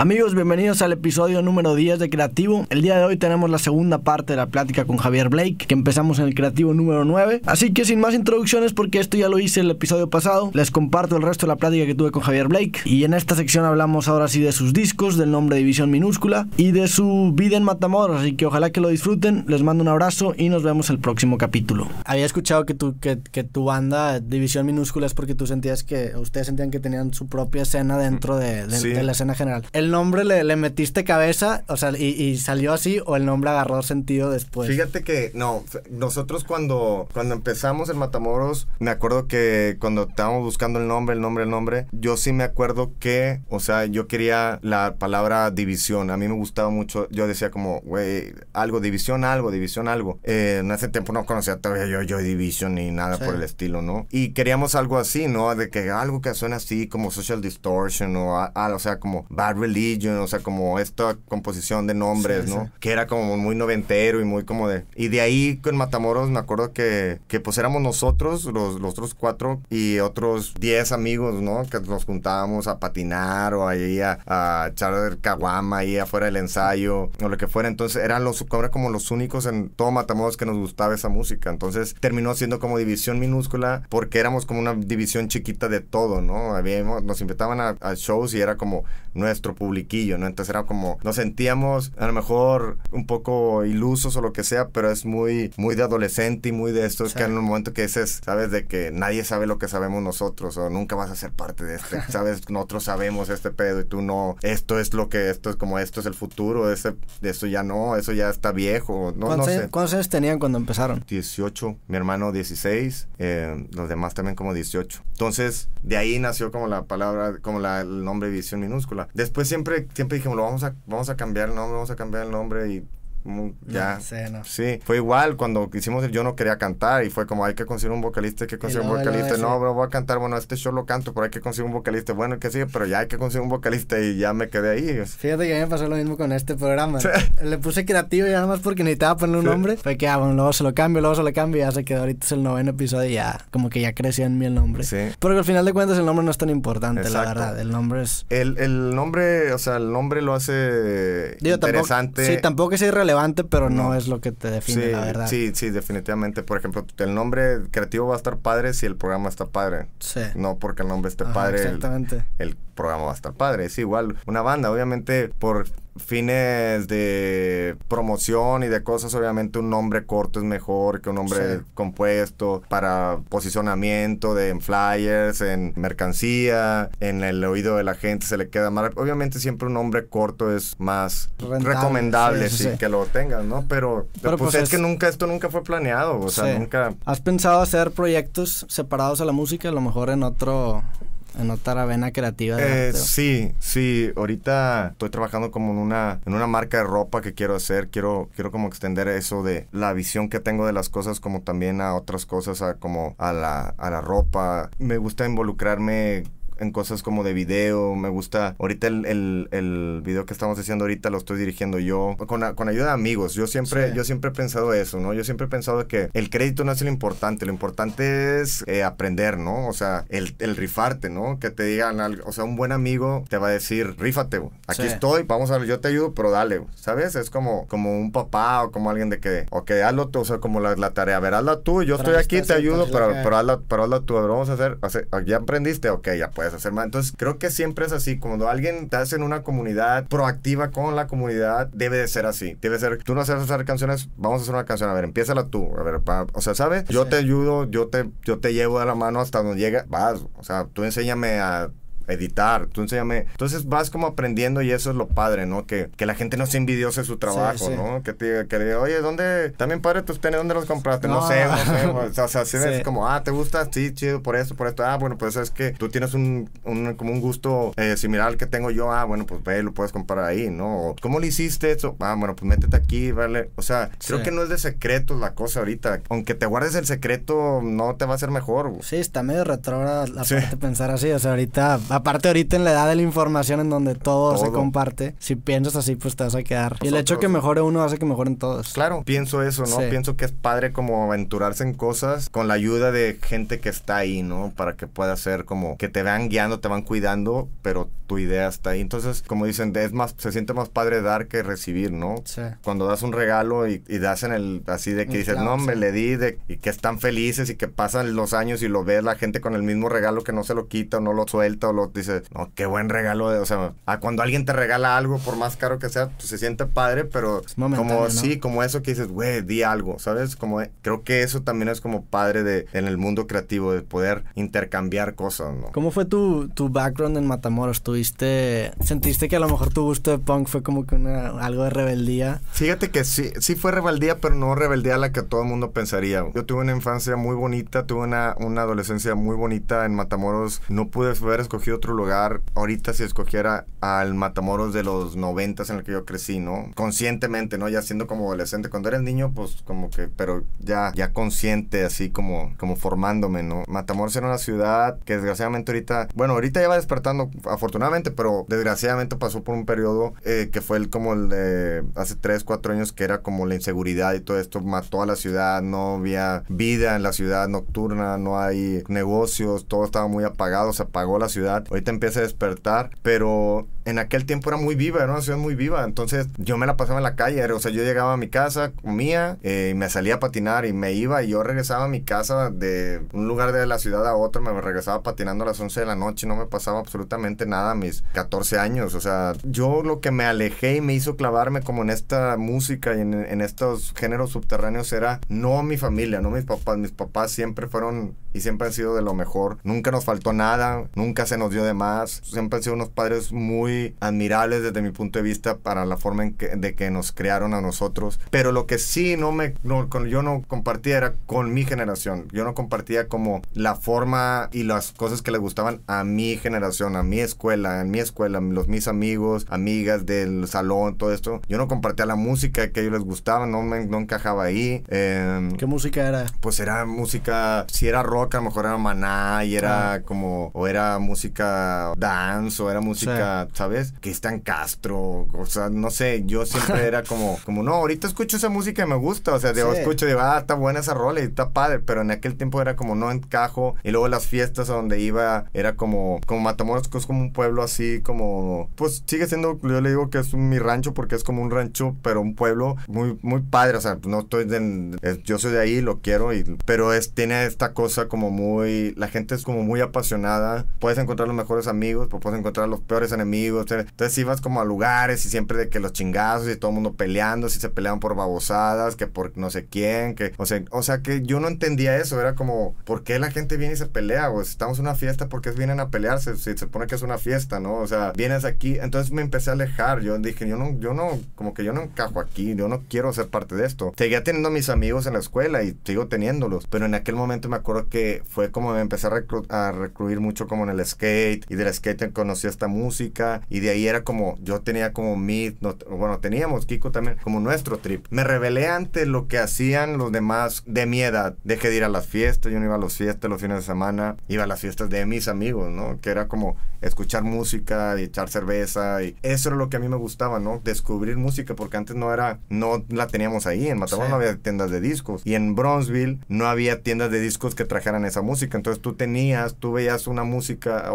Amigos, bienvenidos al episodio número 10 de Creativo. El día de hoy tenemos la segunda parte de la plática con Javier Blake, que empezamos en el Creativo número 9. Así que sin más introducciones, porque esto ya lo hice el episodio pasado, les comparto el resto de la plática que tuve con Javier Blake. Y en esta sección hablamos ahora sí de sus discos, del nombre División Minúscula y de su vida en Matamoros. Así que ojalá que lo disfruten, les mando un abrazo y nos vemos el próximo capítulo. Había escuchado que tu banda División Minúscula es porque tú sentías que, ustedes sentían que tenían su propia escena dentro de la escena general. ¿El nombre le metiste cabeza, o sea, y salió así, o el nombre agarró sentido después? Fíjate que no, nosotros cuando empezamos en Matamoros, me acuerdo que cuando estábamos buscando el nombre, yo sí me acuerdo que, o sea, yo quería la palabra división, a mí me gustaba mucho, yo decía como, güey, algo, división algo. En ese tiempo no conocía todavía yo división ni nada por el estilo, ¿no? Y queríamos algo así, ¿no? De que algo que suena así como Social Distortion o sea, como Bad Religion, o sea, como esta composición de nombres, ¿no? Sí. Que era como muy noventero y muy como de... Y de ahí con Matamoros me acuerdo que pues éramos nosotros, los otros cuatro y otros 10 amigos, ¿no? Que nos juntábamos a patinar o ahí a echar caguama ahí afuera del ensayo o lo que fuera. Entonces eran como los únicos en todo Matamoros que nos gustaba esa música. Entonces terminó siendo como División Minúscula porque éramos como una división chiquita de todo, ¿no? Nos invitaban a shows y era como nuestro publiquillo, ¿no? Entonces era como, nos sentíamos a lo mejor un poco ilusos o lo que sea, pero es muy, muy de adolescente y muy de esto. Es que en un momento que dices, ¿sabes? De que nadie sabe lo que sabemos nosotros o nunca vas a ser parte de este, ¿sabes? Nosotros sabemos este pedo y tú no. Esto es el futuro, esto ya no, eso ya está viejo. No, no sé. ¿Cuántos años tenían cuando empezaron? 18, mi hermano 16, los demás también como 18. Entonces, de ahí nació como la palabra, como el nombre División Minúscula. Después siempre dijimos, vamos a cambiar el nombre, y... ya, no sé, no. Sí, fue igual cuando hicimos el Yo No Quería Cantar y fue como hay que conseguir un vocalista, no bro, voy a cantar, bueno, este show lo canto, pero hay que conseguir un vocalista, bueno, ¿qué sigue? Pero ya hay que conseguir un vocalista y ya me quedé ahí. Fíjate que a mí me pasó lo mismo con este programa, sí. Le puse Creativo y nada más porque necesitaba ponerle un nombre, fue que luego se lo cambio y ya se quedó, ahorita es el noveno episodio y ya, como que ya creció en mí el nombre, sí. Porque al final de cuentas el nombre no es tan importante. Exacto. La verdad, el nombre es... El nombre, o sea, el nombre lo hace interesante. Tampoco es irrelevante, pero no es lo que te define, sí, la verdad. Sí, definitivamente. Por ejemplo, el nombre Creativo va a estar padre si el programa está padre. Sí. No porque el nombre esté padre. Exactamente. El programa va a estar padre. Es igual. Una banda, obviamente, por fines de promoción y de cosas, obviamente un nombre corto es mejor que un nombre compuesto, para posicionamiento en flyers, en mercancía, en el oído de la gente se le queda mal. Obviamente siempre un nombre corto es más recomendable, sí. Que lo tengan, ¿no? Pero pues es que esto nunca fue planeado, o sea, nunca... ¿Has pensado hacer proyectos separados a la música? A lo mejor en otra vena creativa. Sí, ahorita estoy trabajando como en una marca de ropa que quiero hacer, quiero como extender eso de la visión que tengo de las cosas como también a otras cosas, como a la ropa. Me gusta involucrarme en cosas como de video, me gusta... Ahorita el video que estamos haciendo ahorita lo estoy dirigiendo yo, con ayuda de amigos. Yo siempre he pensado eso, ¿no? Yo siempre he pensado que el crédito no es lo importante es aprender, ¿no? O sea, el rifarte, ¿no? Que te digan algo, o sea, un buen amigo te va a decir, rífate, aquí estoy, vamos a ver, yo te ayudo, pero dale, ¿sabes? Es como un papá o como alguien de que, ok, hazlo tú, o sea, como la tarea, a ver, hazla tú, yo estoy aquí, te ayudo, pero hazla tú, a ver, vamos a hacer, ya aprendiste, ok, ya puedes hacer más. Entonces creo que siempre es así, cuando alguien está en una comunidad proactiva con la comunidad, debe de ser así, debe ser, tú no sabes hacer canciones, vamos a hacer una canción, a ver, empiézala tú, a ver, o sea, ¿sabes? Yo te ayudo, yo te llevo de la mano hasta donde llega, vas, o sea, tú enséñame a editar, tú enséñame. Entonces vas como aprendiendo y eso es lo padre, ¿no? Que la gente no sea envidiosa de su trabajo, ¿no? Que le diga, oye, ¿dónde? También padre tus tenis, ¿dónde los compraste? No sé. O sea, si ves como, ¿te gusta? Sí, chido, por esto. Bueno, pues es que tú tienes como un gusto similar al que tengo yo. Bueno, pues ve, lo puedes comprar ahí, ¿no? ¿Cómo le hiciste eso? Bueno, pues métete aquí, vale. O sea, creo que no es de secretos la cosa ahorita. Aunque te guardes el secreto, no te va a hacer mejor. Sí, está medio retrógrada la parte de pensar así. O sea, ahorita Aparte ahorita en la edad de la información en donde todo se comparte, si piensas así pues te vas a quedar. Y el hecho que mejore uno hace que mejoren todos. Claro, pienso eso, ¿no? Sí. Pienso que es padre como aventurarse en cosas con la ayuda de gente que está ahí, ¿no? Para que pueda ser como que te van guiando, te van cuidando, pero tu idea está ahí. Entonces, como dicen, es más, se siente más padre dar que recibir, ¿no? Sí. Cuando das un regalo y das en el así de que dices, claro, no, hombre, sí, le di y que están felices y que pasan los años y lo ves la gente con el mismo regalo que no se lo quita o no lo suelta o lo dice, no, qué buen regalo. O sea, cuando alguien te regala algo, por más caro que sea, pues, se siente padre, pero como, ¿no? Sí, como eso que dices, güey, di algo, ¿sabes? Como creo que eso también es como padre de en el mundo creativo, de poder intercambiar cosas, ¿no? ¿Cómo fue tu background en Matamoros? ¿Sentiste que a lo mejor tu gusto de punk fue como que algo de rebeldía? Fíjate que sí fue rebeldía, pero no rebeldía a la que todo el mundo pensaría. Yo tuve una infancia muy bonita, tuve una adolescencia muy bonita en Matamoros. No pude haber escogido otro lugar. Ahorita si escogiera al Matamoros de los 90s en el que yo crecí, ¿no? Conscientemente, ¿no? Ya siendo como adolescente. Cuando eres niño, pues como que, pero ya consciente, así como formándome, ¿no? Matamoros era una ciudad que desgraciadamente ahorita ya va despertando, afortunadamente, pero desgraciadamente pasó por un periodo que fue el de hace 3-4 años, que era como la inseguridad y todo esto mató a la ciudad, no había vida en la ciudad nocturna, no hay negocios, todo estaba muy apagado, se apagó la ciudad. Ahorita empieza a despertar, pero en aquel tiempo era muy viva, era una ciudad muy viva, entonces yo me la pasaba en la calle, o sea, yo llegaba a mi casa, comía, me salía a patinar y me iba, y yo regresaba a mi casa de un lugar de la ciudad a otro, me regresaba patinando a las 11 de la noche, no me pasaba absolutamente nada a mis 14 años, o sea, yo lo que me alejé y me hizo clavarme como en esta música y en estos géneros subterráneos era no mi familia, no mis papás, mis papás siempre fueron y siempre han sido de lo mejor, nunca nos faltó nada, nunca se nos dio de más, siempre han sido unos padres muy admirables desde mi punto de vista para la forma de que nos crearon a nosotros, pero lo que sí yo no compartía era con mi generación, yo no compartía como la forma y las cosas que le gustaban a mi generación, a mi escuela, mis amigos, amigas del salón, todo esto, yo no compartía la música que a ellos les gustaba, no encajaba ahí. ¿Qué música era? Pues era música, si era rock a lo mejor era Maná y era como, o era música dance, o era música, ¿sabes? Cristian Castro, o sea, no sé, yo siempre era como no, ahorita escucho esa música y me gusta, o sea, yo escucho y digo, está buena esa rola y está padre, pero en aquel tiempo era como no encajo, y luego las fiestas a donde iba, era como Matamoros, que es como un pueblo así, como, pues sigue siendo, yo le digo que es mi rancho, porque es como un rancho, pero un pueblo muy, muy padre, o sea, yo soy de ahí, lo quiero, pero tiene esta cosa como muy, la gente es como muy apasionada, puedes encontrar los mejores amigos, pero puedes encontrar los peores enemigos, entonces ibas como a lugares y siempre de que los chingazos y todo el mundo peleando, si se peleaban por babosadas, que por no sé quién, que, o sea que yo no entendía eso, era como, ¿por qué la gente viene y se pelea? O si estamos en una fiesta, ¿por qué vienen a pelearse? Si se pone que es una fiesta, ¿no? O sea, vienes aquí, entonces me empecé a alejar, yo dije, yo no encajo aquí, yo no quiero ser parte de esto. Seguía teniendo a mis amigos en la escuela y sigo teniéndolos, pero en aquel momento me acuerdo que fue como me empecé a recluir mucho como en el skate, y del skate conocí esta música, y de ahí era como, yo tenía como teníamos Kiko también, como nuestro trip. Me rebelé ante lo que hacían los demás de mi edad, dejé de ir a las fiestas, yo no iba a las fiestas los fines de semana, iba a las fiestas de mis amigos, ¿no? Que era como escuchar música y echar cerveza, y eso era lo que a mí me gustaba, ¿no? Descubrir música, porque antes no la teníamos ahí, en Matamoros no había tiendas de discos, y en Bronzeville no había tiendas de discos que trajeran esa música, entonces tú oías una música,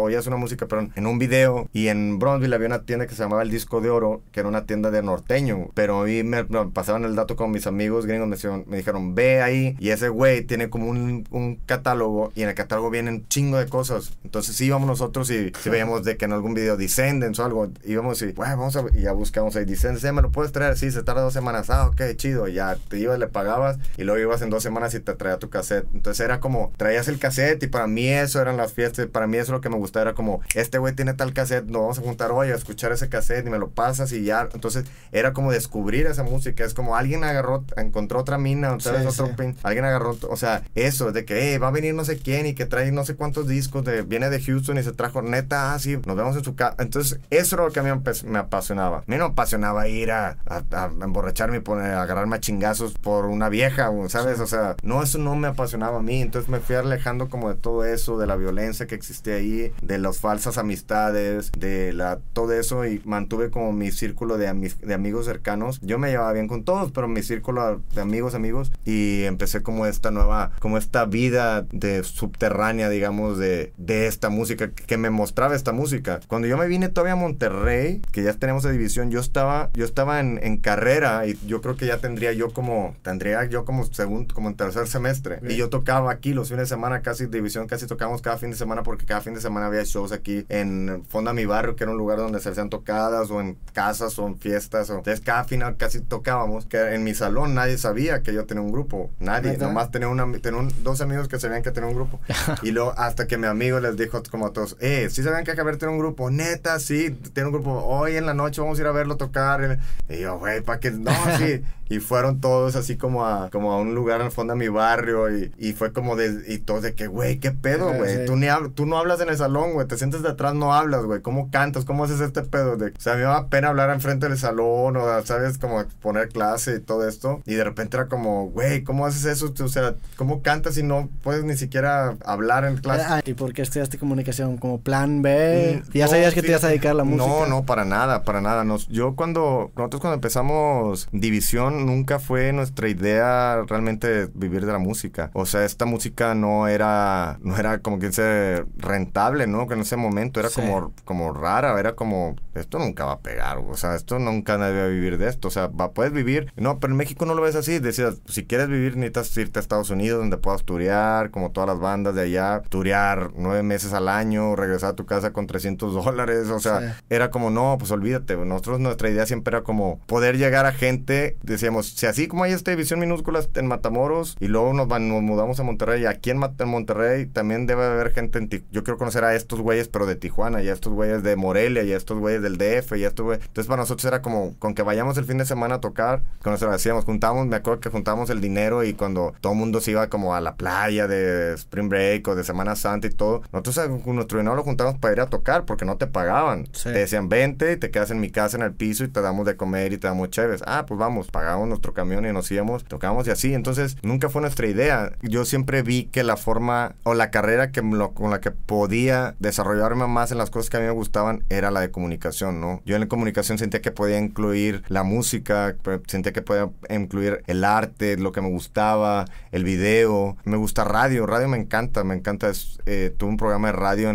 en un video, y en Bronzeville había una tienda que se llamaba El Disco de Oro, que era una tienda de norteño, pero a mí me pasaban el dato con mis amigos gringos, me dijeron, ve ahí, y ese güey tiene como un catálogo, y en el catálogo vienen chingo de cosas, entonces íbamos nosotros y si veíamos de que en algún video Descendants o algo, íbamos y vamos y ya buscamos ahí Descendants, ¿me lo puedes traer? Sí, se tarda 2 semanas, ok, chido, ya te ibas, le pagabas, y luego ibas en 2 semanas y te traía tu cassette, entonces era como, traías el cassette, y para mí eso eran las fiestas, para mí eso lo que me gustaba, era como, este güey tiene tal cassette, nos vamos a juntar empezar hoy a escuchar ese cassette y me lo pasas y ya. Entonces era como descubrir esa música. Es como alguien agarró, encontró otra mina, o tal vez otro pin, alguien agarró, o sea, eso de que va a venir no sé quién y que trae no sé cuántos discos, viene de Houston y se trajo, neta, así, nos vemos en su casa. Entonces eso era lo que a mí me apasionaba. A mí no me apasionaba ir a emborracharme y agarrarme a chingazos por una vieja, ¿sabes? Sí. O sea, no, eso no me apasionaba a mí. Entonces me fui alejando como de todo eso, de la violencia que existía ahí, de las falsas amistades, de todo eso, y mantuve como mi círculo de amigos cercanos. Yo me llevaba bien con todos, pero mi círculo de amigos, y empecé como esta nueva, como esta vida de subterránea, digamos, de esta música, que me mostraba esta música. Cuando yo me vine todavía a Monterrey, que ya tenemos la división, yo estaba en carrera, y yo creo que ya tendría yo como en tercer semestre. Bien. Y yo tocaba aquí los fines de semana, casi división, casi tocábamos cada fin de semana, porque cada fin de semana había shows aquí en Fonda Mi Barrio, que era un lugar donde se hacían tocadas, o en casas, o en fiestas, entonces cada final casi tocábamos, que en mi salón nadie sabía que yo tenía un grupo, nadie. ¿Verdad? Nomás tenía dos amigos que sabían que tenía un grupo, y luego hasta que mi amigo les dijo como a todos, ¿sí sabían que Javier tiene un grupo? Neta, sí, tiene un grupo, hoy en la noche vamos a ir a verlo tocar, y yo, güey, ¿para qué? No, sí. Y fueron todos así como a un lugar al fondo de mi barrio, y fue como y todos de que, güey, qué pedo, güey, tú no hablas en el salón, güey, te sientes de atrás, no hablas, güey, ¿cómo cantas? ¿Cómo haces este pedo? O sea, me daba pena hablar enfrente del salón, o sabes, como poner clase y todo esto, y de repente era como, güey, ¿cómo haces eso? O sea, ¿cómo cantas si no puedes ni siquiera hablar en clase? ¿Y por qué estudiaste comunicación? ¿Como plan B? ¿Ya sabías que te ibas a dedicar a la música? No, para nada, nosotros cuando empezamos División, nunca fue nuestra idea realmente vivir de la música. O sea, esta música no era como que dice rentable, ¿no? Que en ese momento era como rara, era como, esto nunca va a pegar, o sea, esto nunca nadie va a vivir de esto, o sea, puedes vivir, no, pero en México no lo ves así. Decías, si quieres vivir necesitas irte a Estados Unidos, donde puedas turear, como todas las bandas de allá, turear 9 meses al año, regresar a tu casa con $300, o sea, era como, no, pues olvídate. Nosotros, nuestra idea siempre era como poder llegar a gente, decía, si así como hay esta división minúscula en Matamoros, y luego nos mudamos a Monterrey, y aquí en Monterrey también debe haber gente yo quiero conocer a estos güeyes, pero de Tijuana, y a estos güeyes de Morelia, y a estos güeyes del DF, y a estos güeyes. Entonces para nosotros era como, con que vayamos el fin de semana a tocar, que nos lo hacíamos, me acuerdo que juntábamos el dinero, y cuando todo el mundo se iba como a la playa de Spring Break o de Semana Santa y todo, nosotros nuestro dinero lo juntábamos para ir a tocar, porque no te pagaban. Te decían, vente y te quedas en mi casa en el piso, y te damos de comer y te damos chéves. Pues vamos, pagamos nuestro camión y nos íbamos, tocábamos y así. Entonces nunca fue nuestra idea. Yo siempre vi que la forma o la carrera con la que podía desarrollarme más en las cosas que a mí me gustaban era la de comunicación, ¿no? Yo en la comunicación sentía que podía incluir la música, sentía que podía incluir el arte, lo que me gustaba, el video. Me gusta radio, me encanta. Tuve un programa de radio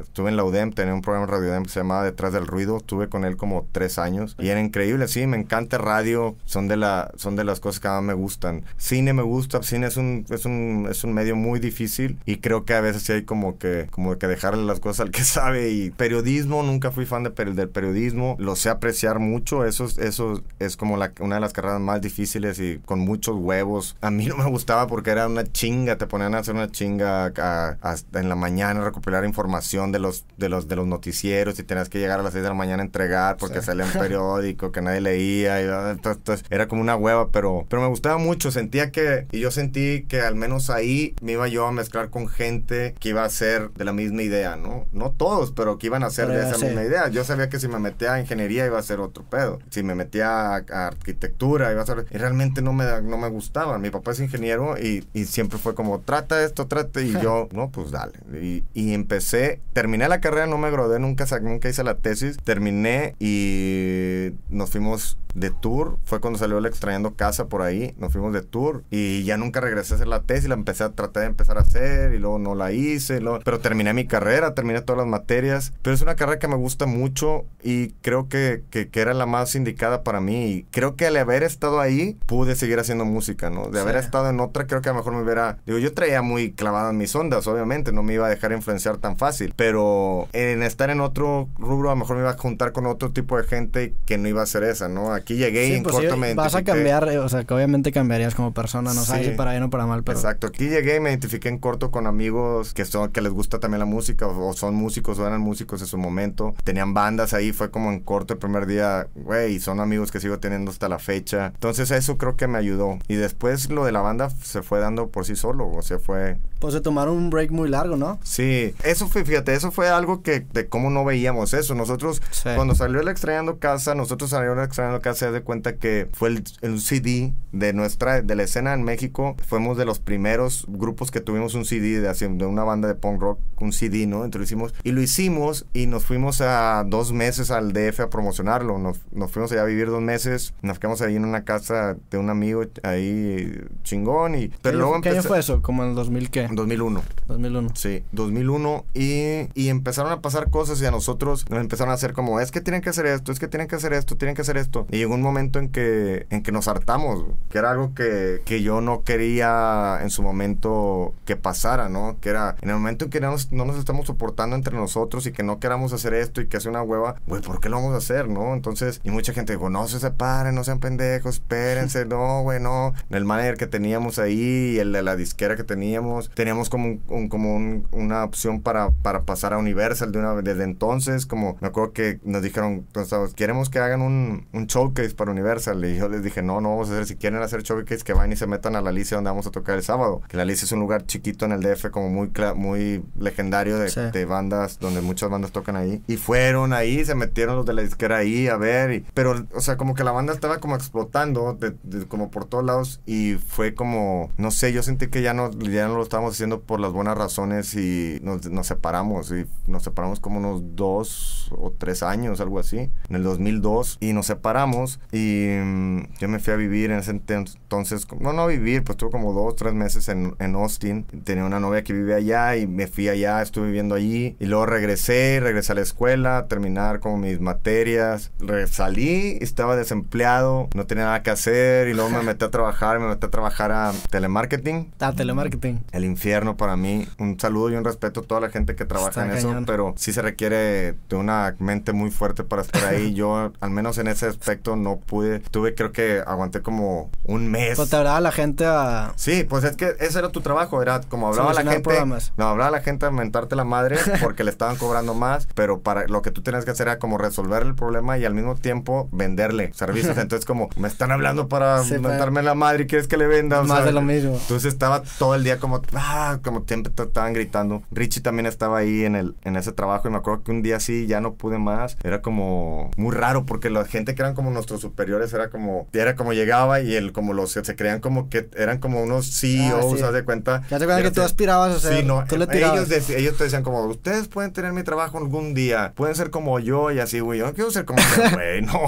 estuve en la UDEM, tenía un programa de radio UDEM que se llamaba Detrás del Ruido, estuve con él como 3 años y era increíble. Sí, me encanta radio, son de las cosas que más me gustan. Cine me gusta, cine es un medio muy difícil, y creo que a veces sí hay como que dejarle las cosas al que sabe. Y periodismo, nunca fui fan del periodismo, lo sé apreciar mucho, eso es como una de las carreras más difíciles y con muchos huevos. A mí no me gustaba porque era una chinga, te ponían a hacer una chinga hasta en la mañana, recopilar información de los noticieros, y tenías que llegar a las 6 de la mañana a entregar porque salía un periódico que nadie leía, y entonces era como una hueva, pero me gustaba mucho. Yo sentí que al menos ahí me iba yo a mezclar con gente que iba a ser de la misma idea, no todos, pero que iban a ser de esa misma idea. Yo sabía que si me metía a ingeniería iba a ser otro pedo, si me metía a arquitectura iba a ser, y realmente no me gustaba. Mi papá es ingeniero y siempre fue como, trata esto, y yo, no, pues dale, y empecé, terminé la carrera, no me gradué, nunca hice la tesis, terminé y nos fuimos de tour. Fue cuando salió el Extrañando Casa, por ahí nos fuimos de tour y ya nunca regresé a hacer la tesis. La empecé a tratar de empezar a hacer y luego no la hice, pero terminé mi carrera, terminé todas las materias. Pero es una carrera que me gusta mucho y creo que era la más indicada para mí, y creo que al haber estado ahí pude seguir haciendo música, ¿no? De haber estado en otra, creo que a lo mejor me hubiera, yo traía muy clavada en mis ondas, obviamente no me iba a dejar influenciar tan fácil, pero en estar en otro rubro a lo mejor me iba a juntar con otro tipo de gente que no iba la cereza, ¿no? Aquí llegué y pues corto me identifiqué. Vas a cambiar, o sea, que obviamente cambiarías como persona, no sabes si para bien o para mal, pero... Exacto, aquí llegué y me identifiqué en corto con amigos que les gusta también la música, o son músicos, o eran músicos en su momento, tenían bandas ahí, fue como en corto el primer día, güey, y son amigos que sigo teniendo hasta la fecha. Entonces eso creo que me ayudó. Y después lo de la banda se fue dando por sí solo, o sea, fue... Pues se tomaron un break muy largo, ¿no? Sí, eso fue, fíjate, eso fue algo que de cómo no veíamos eso. Nosotros, cuando salió el Extrañando Casa, se da cuenta que fue el CD de la escena en México. Fuimos de los primeros grupos que tuvimos un CD de una banda de punk rock, un CD, ¿no? Entonces lo hicimos y nos fuimos a 2 meses al DF a promocionarlo. Nos fuimos allá a vivir 2 meses, nos quedamos ahí en una casa de un amigo ahí chingón. Y pero luego ¿qué año fue eso? ¿Como en el 2000 qué? 2001. 2001. Sí, 2001 y empezaron a pasar cosas y a nosotros nos empezaron a hacer como, es que tienen que hacer esto, tienen que hacer esto. Y llegó un momento en que nos hartamos, que era algo que yo no quería en su momento que pasara, ¿no? Que era en el momento en que no nos estamos soportando entre nosotros y que no queramos hacer esto y que hace una hueva, güey, ¿por qué lo vamos a hacer, no? Entonces, y mucha gente dijo, no se separen, no sean pendejos, espérense, no, güey, no. El manager que teníamos ahí, el de la disquera que teníamos como una opción para pasar a Universal desde entonces, como me acuerdo que nos dijeron, entonces, queremos que hagan un showcase para Universal, y yo les dije, no vamos a hacer, si quieren hacer showcase, que vayan y se metan a la Alicia donde vamos a tocar el sábado, que la Alicia es un lugar chiquito en el DF como muy legendario de bandas, donde muchas bandas tocan ahí, y fueron ahí, se metieron los de la disquera ahí a ver, pero o sea, como que la banda estaba como explotando como por todos lados, y fue como, no sé, yo sentí que ya no lo estábamos haciendo por las buenas razones y nos separamos como unos 2 o 3 años, algo así, en el 2002, y nos separamos y yo me fui a vivir en ese entonces, pues tuve como 2 o 3 meses en Austin, tenía una novia que vive allá y me fui allá, estuve viviendo allí y luego regresé a la escuela a terminar como mis materias, salí, estaba desempleado, no tenía nada que hacer y luego me metí a trabajar a telemarketing. El infierno para mí. Un saludo y un respeto a toda la gente que trabaja en eso, pero sí se requiere de una mente muy fuerte para estar ahí. Yo, al menos en ese aspecto, no pude. Creo que aguanté como un mes. Pues te hablaba la gente a... Sí, pues es que ese era tu trabajo, era como hablaba la gente... hablaba la gente a mentarte la madre porque le estaban cobrando más, pero para lo que tú tenías que hacer era como resolver el problema y al mismo tiempo venderle servicios. Entonces como, me están hablando para mentarme la madre y quieres que le venda. Más de lo mismo. Entonces estaba todo el día como siempre te estaban gritando. Richie también estaba ahí en ese trabajo y me acuerdo que un día sí ya no pude más. Era como muy raro porque la gente que eran como nuestros superiores era como llegaba y se creían como que eran como unos CEOs, haz de cuenta. Ya te acuerdas que tú aspirabas, o sea, tú le tirabas. Ellos te decían como, ustedes pueden tener mi trabajo algún día, pueden ser como yo y así, güey, yo no quiero ser como güey, no.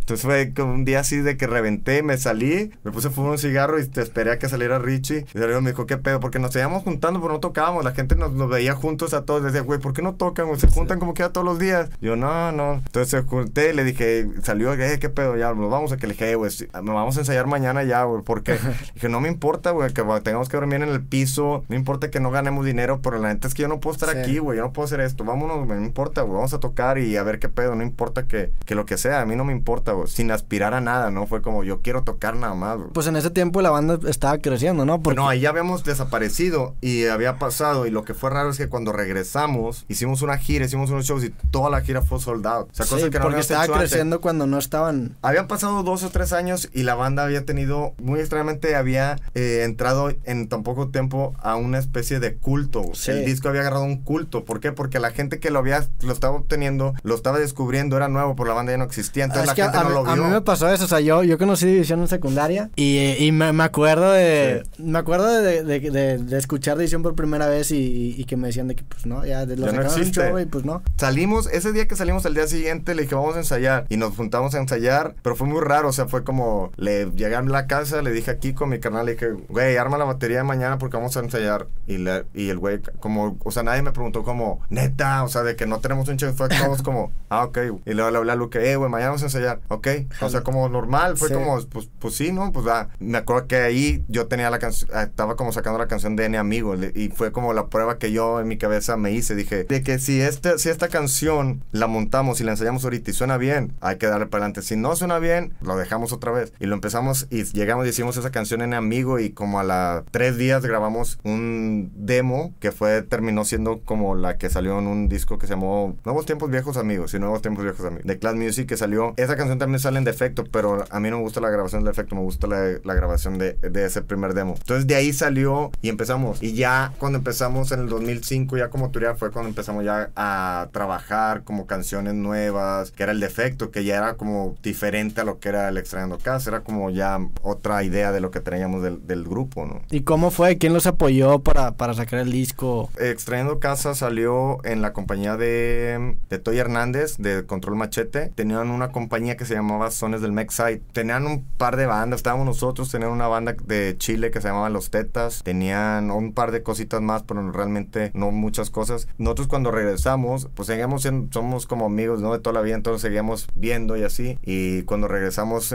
Entonces fue como un día así de que reventé, me salí, me puse a fumar un cigarro y te esperé a que saliera Richie y luego me dijo, ¿qué pedo? Porque nos seguíamos juntando, pero no tocábamos. La gente nos veía juntos a todos. Decía, güey, ¿por qué no tocan? O se juntan como que a todos los días. Yo, no. Entonces junté y le dije, salió, ¿qué pedo? Ya, nos vamos a que le dije, güey, vamos a ensayar mañana ya, güey, porque dije, no me importa, güey, que tengamos que dormir en el piso, no importa que no ganemos dinero, pero la neta es que yo no puedo estar aquí, güey, yo no puedo hacer esto. Vámonos, no importa, güey, vamos a tocar y a ver qué pedo, no importa que lo que sea, a mí no me importa, güey, sin aspirar a nada, ¿no? Fue como, yo quiero tocar nada más, güey. Pues en ese tiempo la banda estaba creciendo, ¿no? Porque... No, ahí ya habíamos desaparecido y había pasado, y lo que fue raro es que cuando regresamos hicimos una gira, hicimos unos shows y toda la gira fue sold out. O sea, cosas que no porque estaba creciendo antes. Cuando no estaban. Habían pasado 2 o 3 años y la banda había tenido, muy extrañamente, había entrado en tan poco tiempo a una especie de culto. El disco había agarrado un culto. ¿Por qué? Porque la gente que lo estaba obteniendo, lo estaba descubriendo, era nuevo, por la banda ya no existía, entonces es la gente no lo vio. A mí me pasó eso, o sea, yo conocí División en secundaria y me acuerdo de... Sí. Me acuerdo de escuchar División por primera vez y que me decían de que pues no, ya de los show y pues no. Salimos, ese día que salimos al día siguiente le dije vamos a ensayar y nos juntamos a ensayar, pero fue muy raro, o sea, fue como llegué a la casa, le dije a Kiko, mi carnal, le dije, güey, arma la batería de mañana porque vamos a ensayar y el güey como, o sea, nadie me preguntó como, neta, o sea, de que no tenemos un show, fue todos como, ah, ok, y luego le hablé a Luque, güey, mañana vamos a ensayar, ok, o sea, como normal, fue como, pues sí, ¿no? Pues va, me acuerdo que ahí yo tenía la canción, estaba como sacando la canción de N Amigos y fue como la prueba que yo en mi cabeza me hice, dije, de que si esta canción la montamos y la ensayamos ahorita y suena bien, hay que darle para adelante. Si no suena bien, lo dejamos otra vez. Y lo empezamos y llegamos y hicimos esa canción en Amigo, y como a la 3 días grabamos un demo que terminó siendo como la que salió en un disco que se llamó Nuevos Tiempos Viejos Amigos y Nuevos Tiempos Viejos Amigos, de Clash Music, que salió. Esa canción también sale en Defecto, pero a mí no me gusta la grabación de Defecto, me gusta la grabación de ese primer demo. Entonces de ahí salió y empezamos. Y ya cuando empezamos en el 2005, ya como turía, fue cuando empezamos ya a trabajar como canciones nuevas, que era el Defecto, que ya era como diferente a lo que era el Extrañando Casa, era como ya otra idea de lo que teníamos del grupo, ¿no? ¿Y cómo fue? ¿Quién los apoyó para sacar el disco? Extrañando Casa salió en la compañía de Toy Hernández, de Control Machete. Tenían una compañía que se llamaba Zonas del Mexsite. Tenían un par de bandas, estábamos nosotros, tenían una banda de Chile que se llamaba Los Tetas, tenían un par de cositas más, pero realmente no muchas cosas. Nosotros cuando regresamos, pues seguíamos somos como amigos, ¿no?, de toda la vida, entonces seguíamos viendo y así, y cuando regresamos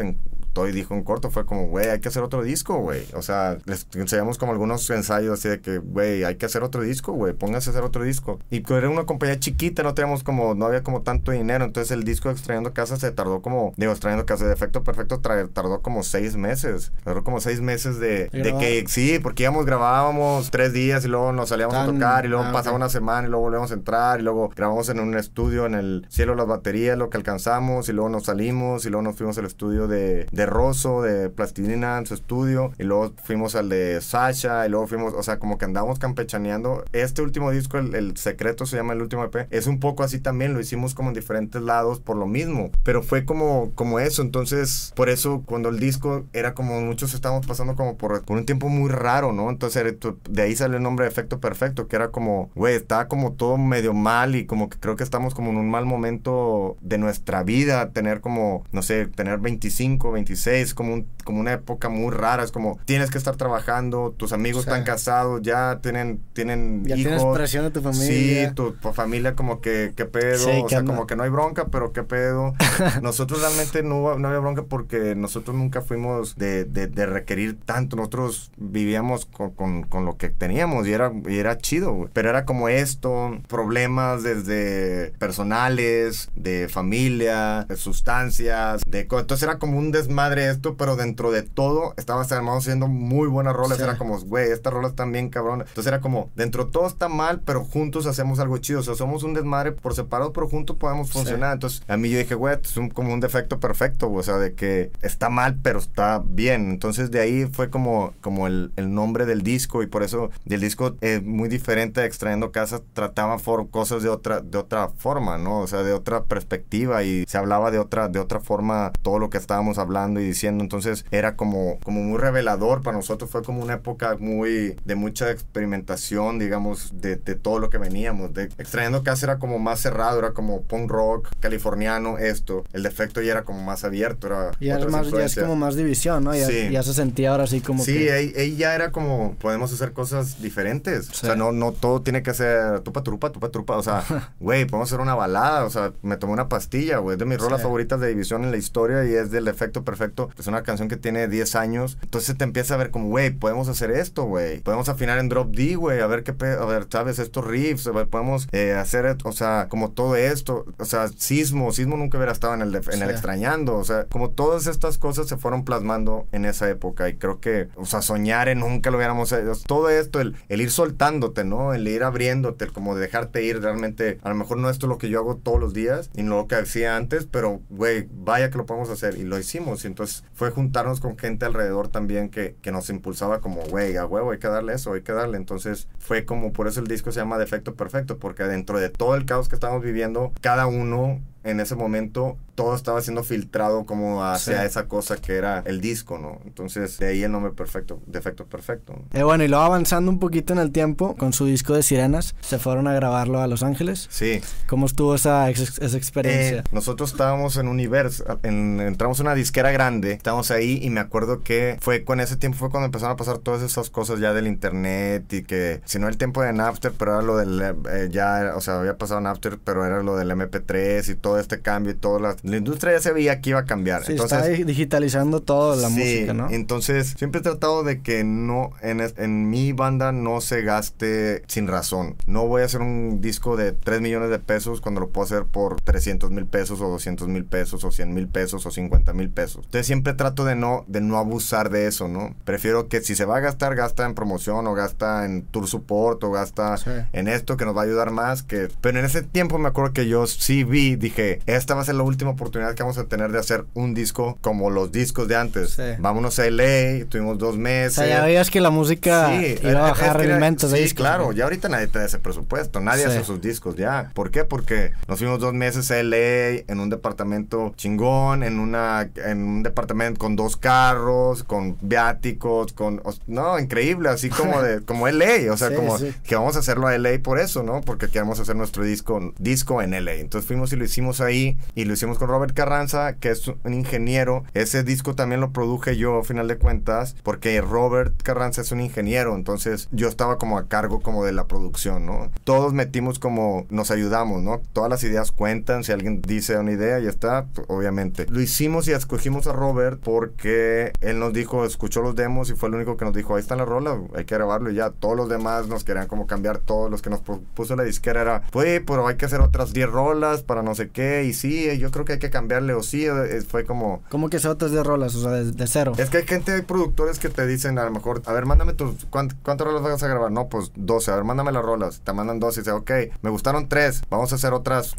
Toy dijo en corto, fue como, güey, hay que hacer otro disco, güey. O sea, les enseñamos como algunos ensayos así de que, güey, hay que hacer otro disco, güey, pónganse a hacer otro disco. Y que era una compañía chiquita, no había como tanto dinero, entonces el disco Extrañando Casa se tardó como, Extrañando Casa de Efecto Perfecto tardó como 6 meses. Tardó como 6 meses de que, sí, porque grabábamos 3 días y luego nos salíamos a tocar y luego pasaba una semana y luego volvíamos a entrar y luego grabamos en un estudio en el cielo las baterías, lo que alcanzamos, y luego nos salimos y luego nos fuimos al estudio de Rosso, de Plastilina, en su estudio, y luego fuimos al de Sasha, y luego fuimos, o sea, como que andábamos campechaneando. Este último disco, el Secreto se llama, el último EP, es un poco así también, lo hicimos como en diferentes lados por lo mismo, pero fue como eso. Entonces, por eso cuando el disco era como muchos estábamos pasando como por un tiempo muy raro, ¿no? Entonces de ahí salió el nombre de Efecto Perfecto, que era como, güey, estaba como todo medio mal y como que creo que estamos como en un mal momento de nuestra vida, tener como, no sé, tener 25, 26, es como una época muy rara, es como tienes que estar trabajando, tus amigos están casados, ya tienen ya hijos, tienes presión de tu familia, sí, tu familia como que qué pedo, sí, o sea, anda, como que no hay bronca, pero qué pedo. Nosotros realmente no había bronca porque nosotros nunca fuimos de requerir tanto, nosotros vivíamos con lo que teníamos y era chido, güey. Pero era como esto, problemas desde personales, de familia, de sustancias, entonces era como un desmadre esto, pero dentro de todo estabas armado haciendo muy buenas rolas, era como, güey, estas rolas están bien cabronas, entonces era como, dentro todo está mal, pero juntos hacemos algo chido, o sea, somos un desmadre por separado, pero juntos podemos funcionar. Entonces a mí yo dije, güey, es como un defecto perfecto, o sea, de que está mal, pero está bien. Entonces de ahí fue como el nombre del disco, y por eso el disco es muy diferente a Extrañando Casa, trataba cosas de otra forma, ¿no? O sea, de otra perspectiva, y se hablaba de otra forma todo lo que estábamos hablando y diciendo. Entonces era como muy revelador para nosotros, fue como una época de mucha experimentación, digamos, de todo lo que veníamos de Extrañando Casa. Era como más cerrado, era como punk rock californiano, esto. El Defecto ya era como más abierto, era ya es como más división, ¿no? Ya se sentía ahora así como ahí ya era como podemos hacer cosas diferentes, o sea, no todo tiene que ser tupa trupa, o sea, güey, podemos hacer una balada, o sea, me tomé una pastilla, güey, es de mis rolas favoritas de División en la historia y es del Efecto Perfecto, es una canción que tiene 10 años, entonces te empieza a ver como, güey, podemos hacer esto, güey, podemos afinar en drop D, güey, a ver qué a ver, sabes, estos riffs, wey, podemos hacer, o sea, como todo esto, o sea, Sismo nunca hubiera estado en el Extrañando, o sea, como todas estas cosas se fueron plasmando en esa época, y creo que, o sea, soñar en nunca lo hubiéramos hecho, todo esto, el ir soltándote, ¿no? El ir abriéndote, el como dejarte ir realmente, a lo mejor no esto es lo que yo hago todos los días, y no lo que hacía antes, pero, güey, vaya que lo podemos hacer, y lo hicimos. Entonces fue juntarnos con gente alrededor también que nos impulsaba como, güey, a huevo, hay que darle eso, hay que darle. Entonces fue como, por eso el disco se llama Defecto Perfecto, porque dentro de todo el caos que estábamos viviendo, cada uno en ese momento, todo estaba siendo filtrado como hacia esa cosa que era el disco, ¿no? Entonces, de ahí el nombre perfecto, Defecto Perfecto. Bueno, y luego avanzando un poquito en el tiempo, con su disco de Sirenas, se fueron a grabarlo a Los Ángeles. Sí. ¿Cómo estuvo esa experiencia? Nosotros estábamos en Universe, entramos a una disquera grande, estábamos ahí, y me acuerdo que fue cuando empezaron a pasar todas esas cosas ya del internet, y que, si no el tiempo de Napster, pero era lo del, había pasado Napster, pero era lo del MP3 y todo todo este cambio y todo. La industria ya se veía que iba a cambiar. Sí, entonces, está digitalizando toda la música, ¿no? Entonces, siempre he tratado de que no en mi banda no se gaste sin razón. No voy a hacer un disco de 3 millones de pesos cuando lo puedo hacer por 300 mil pesos o 200 mil pesos o 100 mil pesos o 50 mil pesos. Entonces, siempre trato de no abusar de eso, ¿no? Prefiero que si se va a gastar, gasta en promoción o gasta en tour support o gasta en esto que nos va a ayudar más. Pero en ese tiempo me acuerdo que yo sí vi, dije, esta va a ser la última oportunidad que vamos a tener de hacer un disco como los discos de antes. Sí. Vámonos a LA, tuvimos 2 meses. O sea, ya veías que la música iba a bajar rendimientos. Sí, claro, ya ahorita nadie te da ese presupuesto, nadie hace sus discos ya. ¿Por qué? Porque nos fuimos 2 meses a LA en un departamento chingón, en un departamento con 2 carros, con viáticos, no, increíble, así como como LA, o sea, que vamos a hacerlo a LA por eso, ¿no? Porque queremos hacer nuestro disco en LA. Entonces fuimos y lo hicimos ahí, y lo hicimos con Robert Carranza, que es un ingeniero. Ese disco también lo produje yo, a final de cuentas, porque Robert Carranza es un ingeniero, entonces yo estaba como a cargo como de la producción, ¿no? Todos metimos como, nos ayudamos, ¿no? Todas las ideas cuentan, si alguien dice una idea, ya está, pues, obviamente. Lo hicimos y escogimos a Robert porque él nos dijo, escuchó los demos y fue el único que nos dijo, ahí están las rolas, hay que grabarlo y ya. Todos los demás nos querían como cambiar, todos los que nos puso la disquera era, pues, pero hay que hacer otras 10 rolas para no sé qué, y sí, yo creo que hay que cambiarle, o sí, fue como... ¿Cómo que son otras 10 rolas? O sea, de cero. Es que hay gente, hay productores que te dicen, a lo mejor, a ver, mándame ¿cuántas rolas vas a grabar? No, pues 12, a ver, mándame las rolas, te mandan 12 y dices, ok, me gustaron 3, vamos a hacer otras,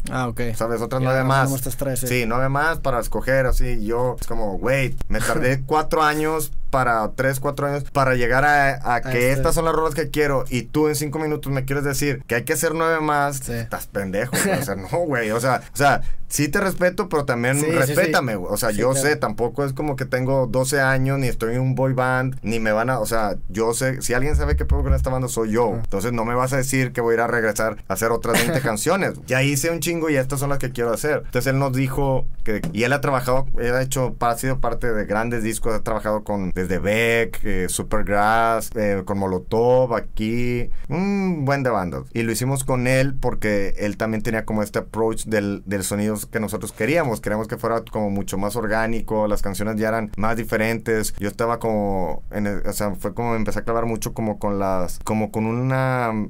¿sabes? Otras 9 más. Estas 3, sí, 9 más para escoger, así, yo, es como, güey, me tardé 4 años... para 3, 4 años, para llegar a que estas son las rolas que quiero, y tú en 5 minutos me quieres decir que hay que hacer 9 más, estás pendejo, güey. O sea, no, güey, o sea, sí te respeto, pero también respétame, güey. O sea, yo sé, tampoco es como que tengo 12 años, ni estoy en un boy band, ni me van a, o sea, yo sé, si alguien sabe que puedo con esta banda soy yo, entonces no me vas a decir que voy a ir a regresar a hacer otras 20 canciones. Ya hice un chingo y estas son las que quiero hacer. Entonces él nos dijo que, y él ha trabajado, él ha sido parte de grandes discos, ha trabajado con desde Beck, Supergrass, con Molotov, aquí un buen de bandas, y lo hicimos con él porque él también tenía como este approach del sonido que nosotros queríamos que fuera como mucho más orgánico, las canciones ya eran más diferentes. Yo estaba como o sea, fue como empecé a clavar mucho como con un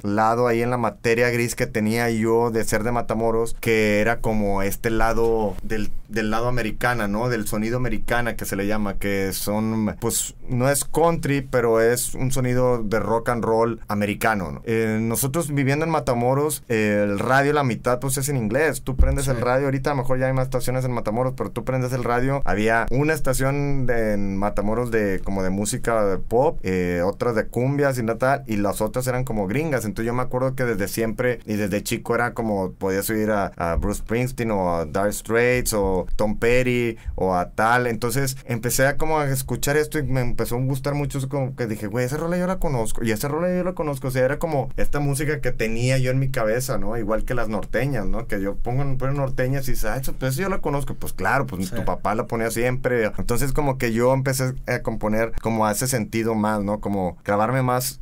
lado ahí en la materia gris que tenía yo de ser de Matamoros, que era como este lado del lado americana, ¿no? Del sonido americana que se le llama, que son, pues no es country, pero es un sonido de rock and roll americano, ¿no? Nosotros viviendo en Matamoros, el radio la mitad pues es en inglés, tú prendes el radio, ahorita a lo mejor ya hay más estaciones en Matamoros, pero tú prendes el radio, había una estación en Matamoros como de música de pop, otras de cumbias y tal, y las otras eran como gringas. Entonces yo me acuerdo que desde siempre y desde chico era como, podías oír a Bruce Springsteen o a Dire Straits o Tom Petty o a tal. Entonces empecé a escuchar esto y me empezó a gustar mucho, como que dije, güey, esa rola yo la conozco, y esa rola yo la conozco. O sea, era como esta música que tenía yo en mi cabeza, ¿no? Igual que las norteñas, ¿no? Que yo pongo norteñas y dices, ah, eso yo la conozco. Pues claro, pues tu papá la ponía siempre. Entonces como que yo empecé a componer como a ese sentido más, ¿no? Como clavarme más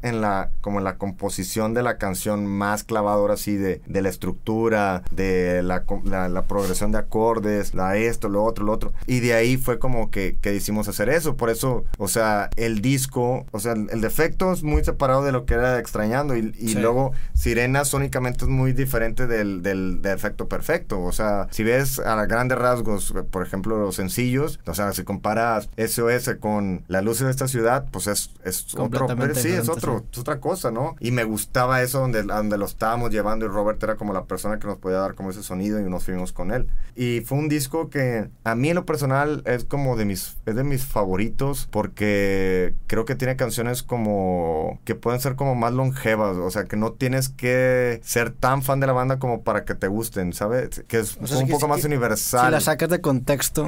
como en la composición de la canción, más clavadora así de la estructura, de la progresión de acordes, esto, lo otro, y de ahí fue como que hicimos hacer eso. Por eso, o sea, el disco, o sea, el defecto es muy separado de lo que era Extrañando, y luego Sirenas sónicamente es muy diferente del Efecto Perfecto. O sea, si ves a grandes rasgos, por ejemplo, los sencillos, o sea, si comparas SOS con Las Luces de Esta Ciudad, pues es otro, pero sí, es otra cosa, ¿no? Y me gustaba eso donde lo estábamos llevando, y Robert era como la persona que nos podía dar como ese sonido, y nos fuimos con él. Y fue un disco que a mí en lo personal es como de mis favoritos, porque creo que tiene canciones como que pueden ser como más longevas, o sea, que no tienes que ser tan fan de la banda como para que te gusten, ¿sabes? Que es, o sea, un poco más universal. Si la sacas de contexto,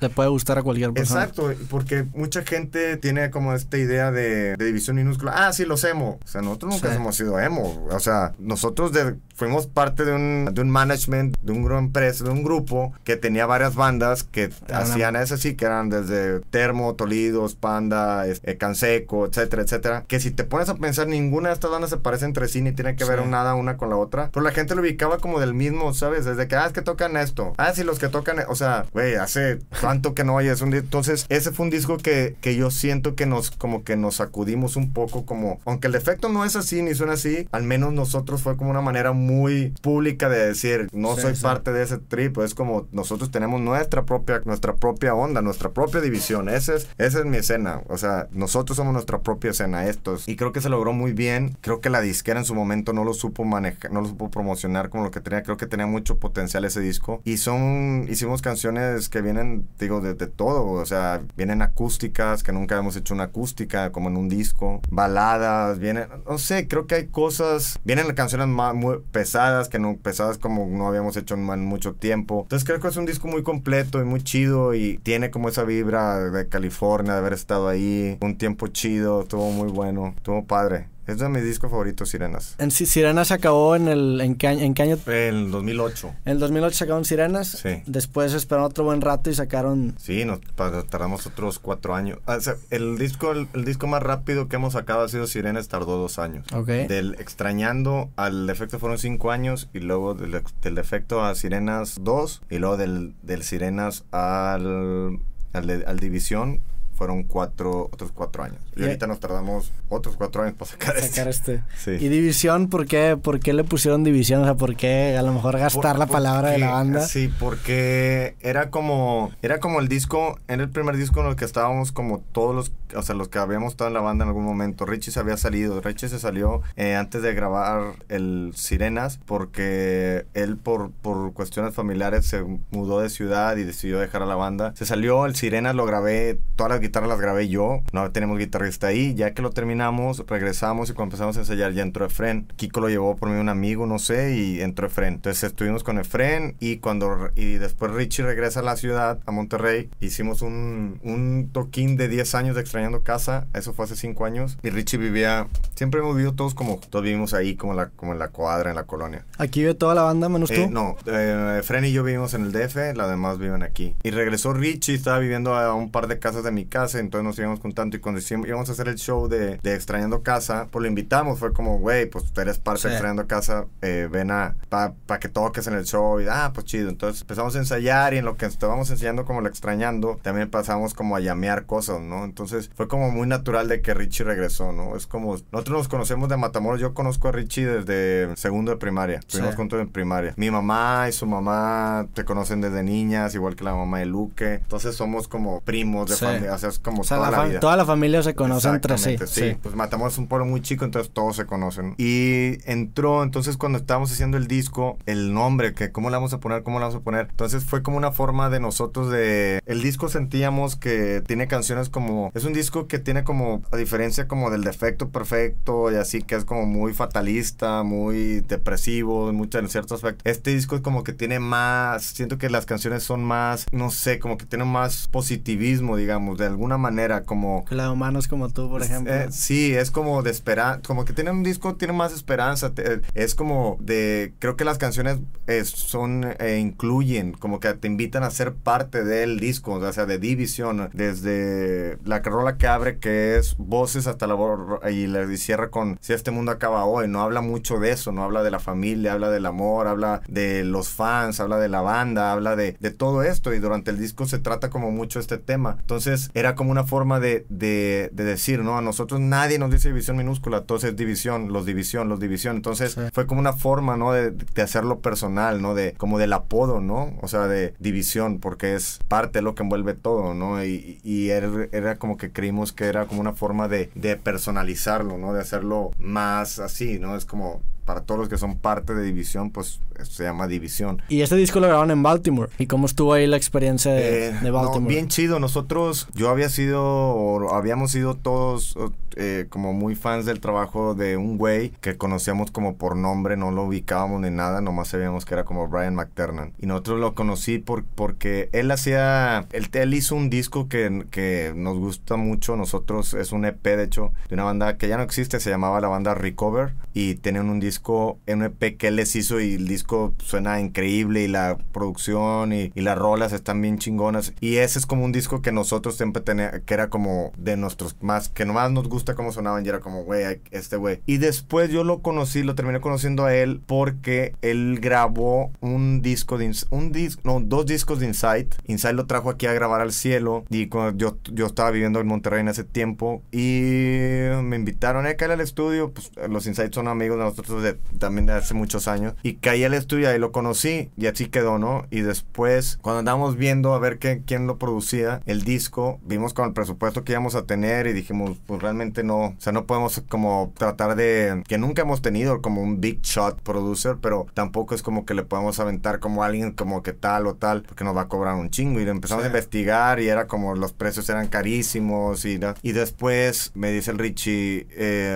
te puede gustar a cualquier persona. Exacto, porque mucha gente tiene como esta idea de División Minúscula. Ah, sí, los emo. O sea, nosotros nunca hemos sido emo. O sea, nosotros fuimos parte de un management, de una empresa, de un grupo que tenía tenía varias bandas que hacían eso, sí, que eran desde Termo, Tolidos, Panda, Canseco, etcétera, etcétera. Que si te pones a pensar, ninguna de estas bandas se parece entre sí, ni tiene que ver nada una con la otra. Pero la gente lo ubicaba como del mismo, ¿sabes? Desde que, es que tocan esto. Sí, los que tocan, o sea, güey, hace tanto que no oyes un disco. Entonces, ese fue un disco que yo siento que nos sacudimos un poco, como, aunque el efecto no es así, ni suena así, al menos nosotros fue como una manera muy pública de decir, no soy parte de ese trip. Es como, nosotros tenemos nuestra propia onda, nuestra propia división. Esa es mi escena, o sea, nosotros somos nuestra propia escena, estos. Y creo que se logró muy bien. Creo que la disquera en su momento no lo supo manejar, no lo supo promocionar como lo que tenía. Creo que tenía mucho potencial ese disco. Y hicimos canciones que vienen, digo, de todo, o sea, vienen acústicas, que nunca hemos hecho una acústica como en un disco, baladas, vienen, no sé, creo que hay cosas, vienen canciones más, muy pesadas, que no, pesadas como no habíamos hecho en mucho tiempo. Entonces creo que es un disco muy completo y muy chido, y tiene como esa vibra de California, de haber estado ahí un tiempo chido, estuvo muy bueno, estuvo padre. Es de mis discos favoritos, Sirenas. ¿En Sirenas se acabó en qué año? En 2008. En el 2008 sacaron Sirenas. Sí. Después esperaron otro buen rato y sacaron... Sí, nos tardamos otros 4 años. O sea, el disco más rápido que hemos sacado ha sido Sirenas, tardó 2 años. Okay. Del Extrañando al Efecto fueron 5 años, y luego del Efecto a Sirenas 2, y luego del Sirenas al División fueron otros 4 años. Y ahorita nos tardamos otros 4 años para sacar este. Sí. ¿Y División? ¿Por qué le pusieron División? O sea, ¿por qué a lo mejor gastar la palabra de la banda? Sí, porque era como el disco, era el primer disco en el que estábamos como todos los, o sea, los que habíamos estado en la banda en algún momento. Richie se salió antes de grabar el Sirenas, porque él por cuestiones familiares se mudó de ciudad y decidió dejar a la banda. Se salió, el Sirenas lo grabé, todas las guitarras las grabé yo, no tenemos guitarrista ahí. Ya que lo terminamos, regresamos, y cuando empezamos a ensayar ya entró Efren. Kiko lo llevó por mí un amigo, no sé, y entró Efren. Entonces estuvimos con Efren, y después Richie regresa a la ciudad, a Monterrey. Hicimos un toquín de 10 años de Extrañando Casa, eso fue hace 5 años, y Richie vivía, siempre hemos vivido todos vivimos ahí como en la cuadra, en la colonia. ¿Aquí vive toda la banda menos tú? No, Efren y yo vivimos en el DF, las demás viven aquí. Y regresó Richie, estaba viviendo a un par de casas de mi casa, entonces nos íbamos contando, y cuando íbamos a hacer el show de Extrañando Casa, pues lo invitamos, fue como, güey, pues tú eres parte de Extrañando Casa, ven para que toques en el show, y pues chido. Entonces empezamos a ensayar, y en lo que estábamos ensayando como lo Extrañando, también pasamos como a llamear cosas, ¿no? Entonces fue como muy natural de que Richie regresó, ¿no? Es como, nosotros nos conocemos de Matamoros, yo conozco a Richie desde segundo de primaria, estuvimos juntos en primaria. Mi mamá y su mamá se conocen desde niñas, igual que la mamá de Luque, entonces somos como primos de familia, o sea, es como, o sea, toda la vida. Toda la familia se conoce entre sí. Sí, pues Matamoros es un pueblo muy chico, entonces todos se conocen. Y entonces cuando estábamos haciendo el disco, el nombre, que cómo le vamos a poner, entonces fue como una forma de nosotros de... El disco sentíamos que tiene canciones como... Es un disco que tiene como, a diferencia como del Efecto Perfecto, y así, que es como muy fatalista, muy depresivo, en ciertos aspectos. Este disco es como que tiene más... Siento que las canciones son más, no sé, como que tienen más positivismo, digamos, de alguna manera, como... La Humanos Como Tú, por ejemplo. Sí, es como de esperanza, como que tiene un disco, tiene más esperanza, es como de... Creo que las canciones incluyen, como que te invitan a ser parte del disco, o sea, de División, desde la rola que abre, que es voces hasta la voz, y cierra con Si Este Mundo Acaba Hoy. No habla mucho de eso, no habla de la familia, habla del amor, habla de los fans, habla de la banda, habla de todo esto, y durante el disco se trata como mucho este tema. Entonces era como una forma de decir, no, a nosotros nadie nos dice División Minúscula, entonces División, los división, entonces fue como una forma, ¿no?, de hacerlo personal, ¿no?, de como del apodo, ¿no?, o sea, de División, porque es parte de lo que envuelve todo, ¿no?, y era como que creímos que era como una forma de personalizarlo, ¿no?, de hacerlo más así, ¿no? Es como... Para todos los que son parte de División, pues se llama División. Y este disco lo grabaron en Baltimore. ¿Y cómo estuvo ahí la experiencia de Baltimore? No, bien chido. Nosotros, habíamos sido todos como muy fans del trabajo de un güey que conocíamos como por nombre, no lo ubicábamos ni nada, nomás sabíamos que era como Brian McTernan. Y nosotros lo conocí porque él hizo un disco que nos gusta mucho. Nosotros, es un EP, de hecho, de una banda que ya no existe, se llamaba la banda Recover, y tenían un disco, un EP que él les hizo, y el disco suena increíble, y la producción y las rolas están bien chingonas. Y ese es como un disco que nosotros siempre teníamos, que era como de nuestros más, que nomás nos gusta cómo sonaban, y era como, güey, este güey. Y después yo lo terminé conociendo a él porque él grabó dos discos de Insight. Insight lo trajo aquí a grabar al cielo, y cuando yo estaba viviendo en Monterrey en ese tiempo, y me invitaron a caer al estudio. Pues los Insight son amigos de nosotros también de hace muchos años, y caí al estudio, ahí lo conocí, y así quedó, ¿no? Y después, cuando andábamos viendo a ver quién lo producía, el disco, vimos con el presupuesto que íbamos a tener, y dijimos, pues realmente no, o sea, no podemos como tratar de, que nunca hemos tenido como un big shot producer, pero tampoco es como que le podemos aventar como alguien como que tal o tal, porque nos va a cobrar un chingo. Y lo empezamos a investigar, y era como los precios eran carísimos, y después me dice el Richie,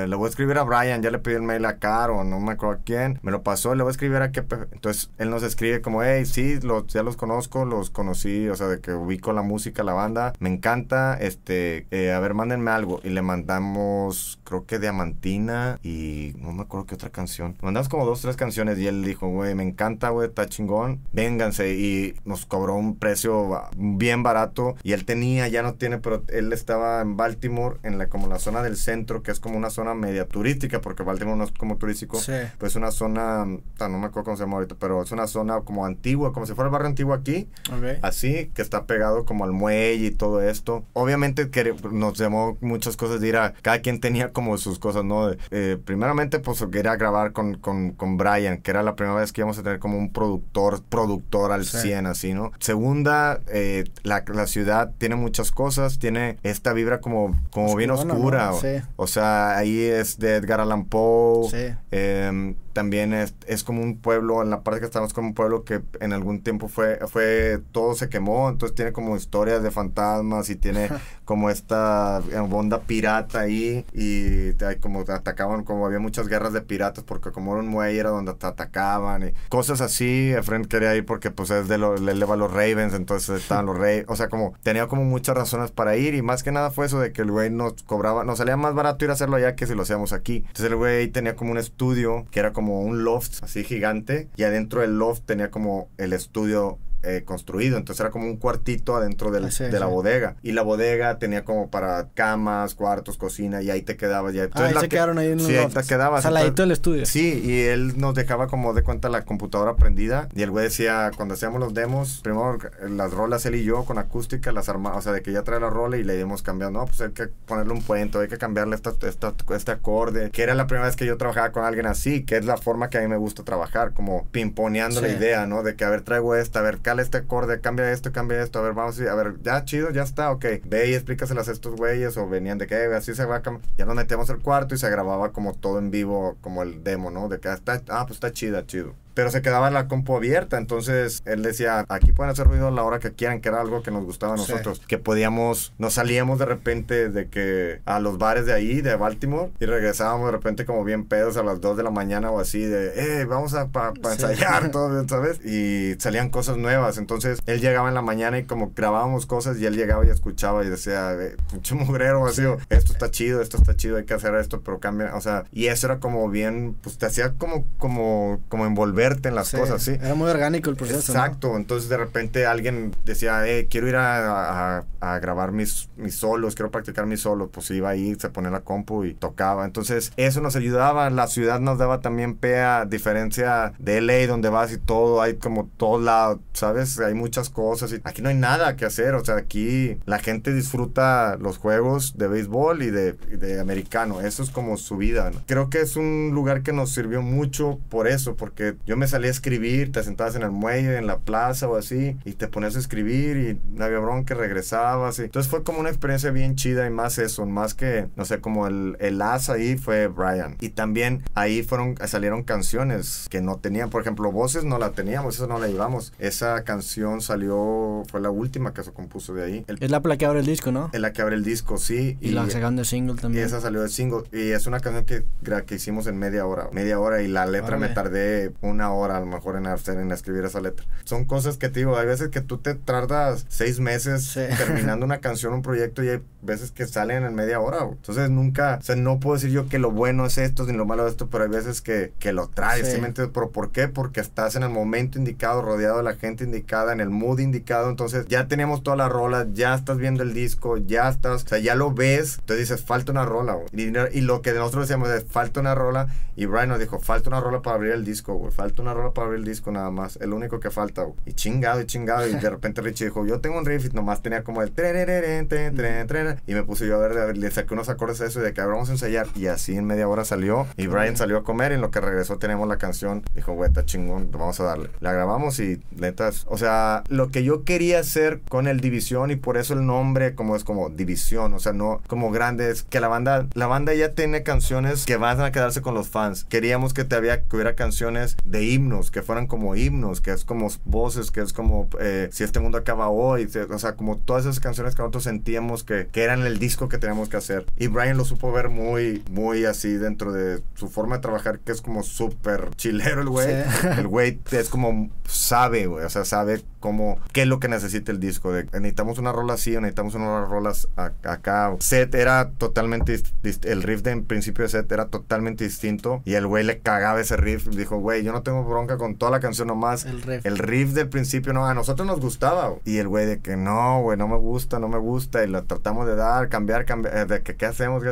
le voy a escribir a Brian, ya le pedí el mail a Caro, no me acuerdo a quién, me lo pasó, le voy a escribir a qué. Entonces él nos escribe como, hey, sí, ya los conocí, o sea, de que ubico la música, la banda, me encanta, a ver, mándenme algo. Y le mandamos, creo que Diamantina, y no me acuerdo qué otra canción, mandamos como 2-3 canciones, y él dijo, güey, me encanta, güey, está chingón, vénganse. Y nos cobró un precio bien barato, y él tenía, ya no tiene, pero él estaba en Baltimore, en como la zona del centro, que es como una zona media turística, porque Baltimore no es como turístico, sí, pues una zona, no me acuerdo cómo se llama ahorita, pero es una zona como antigua, como si fuera el barrio antiguo aquí, okay, así, que está pegado como al muelle y todo esto. Obviamente que nos llamó muchas cosas de ir a, cada quien tenía como sus cosas, ¿no? Primeramente, pues, ir a grabar con Brian, que era la primera vez que íbamos a tener como un productor al 100, así, ¿no? Segunda, la ciudad tiene muchas cosas, tiene esta vibra como oscurona, bien oscura, ¿no? Sí. O sea, ahí es de Edgar Allan Poe, sí. También es como un pueblo, en la parte que estamos como un pueblo que en algún tiempo fue todo se quemó, entonces tiene como historias de fantasmas, y tiene como esta onda pirata ahí, y como te atacaban, como había muchas guerras de piratas, porque como era un muelle era donde te atacaban, y cosas así. Efren quería ir porque pues es le eleva a los Ravens, entonces estaban los Ravens, o sea, como tenía como muchas razones para ir, y más que nada fue eso de que el güey nos salía más barato ir a hacerlo allá que si lo hacíamos aquí. Entonces el güey tenía como un estudio que era como un loft así gigante, y adentro del loft tenía como el estudio construido, entonces era como un cuartito adentro de la bodega, y la bodega tenía como para camas, cuartos, cocina, y ahí te quedabas, ahí se quedaron ahí en los lofts, ahí te quedabas al ladito del estudio, sí. Y él nos dejaba como de cuenta la computadora prendida, y el güey decía, cuando hacíamos los demos, primero las rolas él y yo con acústica las armamos, o sea, de que ya trae la rola y le íbamos cambiando, no, pues hay que ponerle un puente, hay que cambiarle este acorde, que era la primera vez que yo trabajaba con alguien así, que es la forma que a mí me gusta trabajar, como pimponeando la idea, ¿no? De que, a ver, traigo esta, a ver, este acorde, cambia esto, a ver, vamos, a ver, ya, chido, ya está, ok, ve y explícaselas a estos güeyes, o venían de que así se va a cambiar. Ya nos metíamos al cuarto y se grababa como todo en vivo, como el demo, ¿no? De que pues está chido. Pero se quedaba la compu abierta, entonces él decía, aquí pueden hacer ruido a la hora que quieran, que era algo que nos gustaba a nosotros, que podíamos, nos salíamos de repente de que a los bares de ahí, de Baltimore, y regresábamos de repente como bien pedos a las 2 de la mañana o así, de, vamos a ensayar todo, ¿sabes? Y salían cosas nuevas, entonces él llegaba en la mañana y como grabábamos cosas, y él llegaba y escuchaba y decía, mucho mugrero, así, esto está chido, hay que hacer esto, pero cambia, o sea, y eso era como bien, pues te hacía como envolver en las cosas, sí. Era muy orgánico el proceso. Exacto, ¿no? Entonces de repente alguien decía, quiero ir a grabar mis solos, quiero practicar mis solos, pues iba ahí, se ponía la compu y tocaba. Entonces eso nos ayudaba, la ciudad nos daba también a diferencia de LA, donde vas y todo, hay como todo lado, ¿sabes? Hay muchas cosas y aquí no hay nada que hacer, o sea, aquí la gente disfruta los juegos de béisbol y de americano, eso es como su vida, ¿no? Creo que es un lugar que nos sirvió mucho por eso, porque yo Yo me salía a escribir, te sentabas en el muelle, en la plaza o así, y te ponías a escribir y no había bronca, regresabas. Y... entonces fue como una experiencia bien chida y más eso, más que, no sé, como el as ahí fue Brian. Y también ahí salieron canciones que no tenían, por ejemplo, voces no la teníamos, eso no la llevamos. Esa canción salió, fue la última que se compuso de ahí. Es la que abre el disco, ¿no? Es la que abre el disco, sí. Y la sacaron de single también. Y esa salió de single. Y es una canción que hicimos en media hora. Y la letra me tardé una hora a lo mejor en escribir esa letra. Son cosas que te digo, hay veces que tú te tardas 6 meses terminando una canción, un proyecto, y hay veces que salen en media hora. Entonces nunca, o sea, no puedo decir yo que lo bueno es esto, ni lo malo es esto, pero hay veces que lo traes. Simplemente, ¿pero por qué? Porque estás en el momento indicado, rodeado de la gente indicada, en el mood indicado. Entonces ya tenemos toda la rola, ya estás viendo el disco, ya estás, o sea, ya lo ves. Entonces dices, falta una rola, y lo que nosotros decíamos es, falta una rola, y Brian nos dijo, falta una rola para abrir el disco, güey, falta una rola para abrir el disco nada más, el único que falta, güey. Y chingado, y de repente Richie dijo, yo tengo un riff, y nomás tenía como el y me puse yo a ver, le saqué unos acordes a eso, y de que vamos a ensayar, y así en media hora salió, y Brian salió a comer, y en lo que regresó tenemos la canción, dijo, güey, está chingón, vamos a darle. La grabamos y, netas, o sea, lo que yo quería hacer con el División, y por eso el nombre como es como División, o sea, no como grandes, que la banda ya tiene canciones que van a quedarse con los fans. Queríamos que hubiera canciones de himnos, que fueran como himnos, que es como voces, que es como si este mundo acaba hoy, o sea, como todas esas canciones que nosotros sentíamos que eran el disco que teníamos que hacer. Y Brian lo supo ver muy, muy así dentro de su forma de trabajar, que es como súper chilero el güey. Sí. El güey es como sabe, güey, o sea, sabe como qué es lo que necesita el disco. De, necesitamos una rola así, necesitamos unas rolas acá. Set era totalmente el riff de en principio de set era totalmente distinto, y el güey le cagaba ese riff. Dijo, güey, yo no tengo bronca con toda la canción, nomás el riff del principio, no, a nosotros nos gustaba, güey. Y el güey de que no, güey, no me gusta, y la tratamos de dar, cambiar, de que qué hacemos,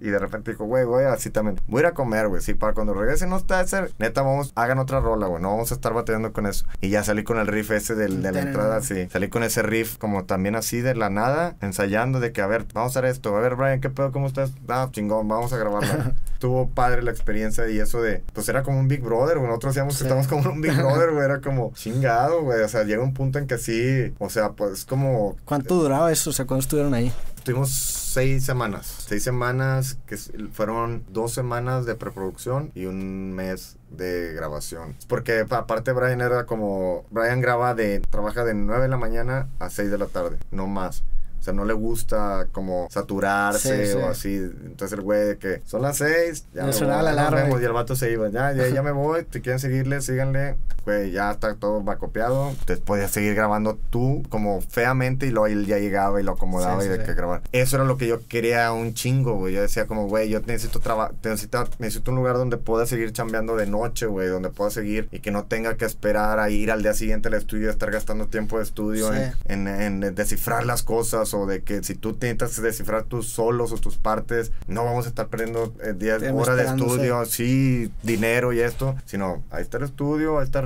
y de repente dijo, güey, así también, voy a ir a comer, güey, sí, para cuando regrese no está ese, neta, vamos, hagan otra rola, güey, no vamos a estar batallando con eso. Y ya salí con el riff ese de la entrada, así, salí con ese riff como también así de la nada, ensayando de que, a ver, vamos a hacer esto, a ver, Brian, ¿qué pedo? ¿Cómo estás? Ah, chingón, vamos a grabarla. Tuvo padre la experiencia, y eso de, pues era como un Big Brother, güey, nosotros decíamos que estamos como un Big Brother, güey, era como chingado, güey, o sea, llega un punto en que sí, o sea, pues como... ¿Cuánto duraba eso? O sea, ¿cuándo estuvieron ahí? Tuvimos 6 semanas, que fueron 2 semanas de preproducción y 1 mes de grabación, porque aparte Brian era como, Brian trabaja de 9 de la mañana a 6 de la tarde, no más. O sea, no le gusta como saturarse o así. Entonces el güey de que son las 6, ya me sonaba la alarma, y el vato se iba, ya me voy, si quieren seguirle, síganle. Güey, ya está todo vacopeado. Entonces podías seguir grabando tú como feamente, y luego él ya llegaba y lo acomodaba que grabar. Eso era lo que yo quería un chingo, güey. Yo decía como, güey, yo necesito trabajo, necesito un lugar donde pueda seguir chambeando de noche, güey, donde pueda seguir y que no tenga que esperar a ir al día siguiente al estudio, estar gastando tiempo de estudio en descifrar las cosas, o de que si tú intentas descifrar tus solos o tus partes, no vamos a estar perdiendo 10 horas de estudio, sí, dinero y esto, sino ahí está el estudio, ahí está,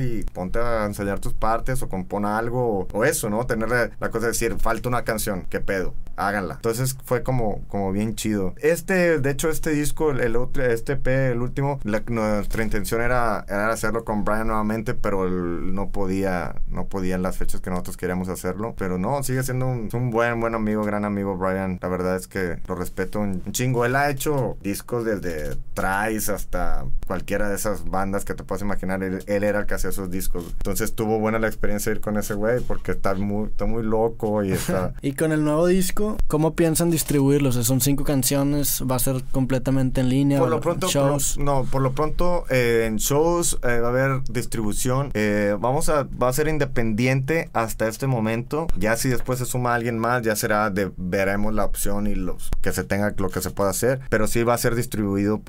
y ponte a ensayar tus partes o compone algo o eso, ¿no? Tener la cosa de decir, falta una canción, ¿qué pedo? Háganla. Entonces fue como bien chido. De hecho, este disco, este EP, el último, nuestra intención era hacerlo con Brian nuevamente, pero él no podía en las fechas que nosotros queríamos hacerlo, pero no, sigue siendo un buen amigo, gran amigo Brian. La verdad es que lo respeto un chingo. Él ha hecho discos desde Trice hasta cualquiera de esas bandas que te puedas imaginar. Él era el que hacía esos discos. Entonces tuvo buena la experiencia de ir con ese güey, porque está muy loco y está... Y con el nuevo disco, ¿cómo piensan distribuirlo? O sea, son 5 canciones, ¿va a ser completamente en línea? Por lo pronto en shows va a haber distribución. Va a ser independiente hasta este momento. Ya si después se suma alguien más, ya será veremos la opción y que se tenga lo que se pueda hacer, pero sí va a ser distribuido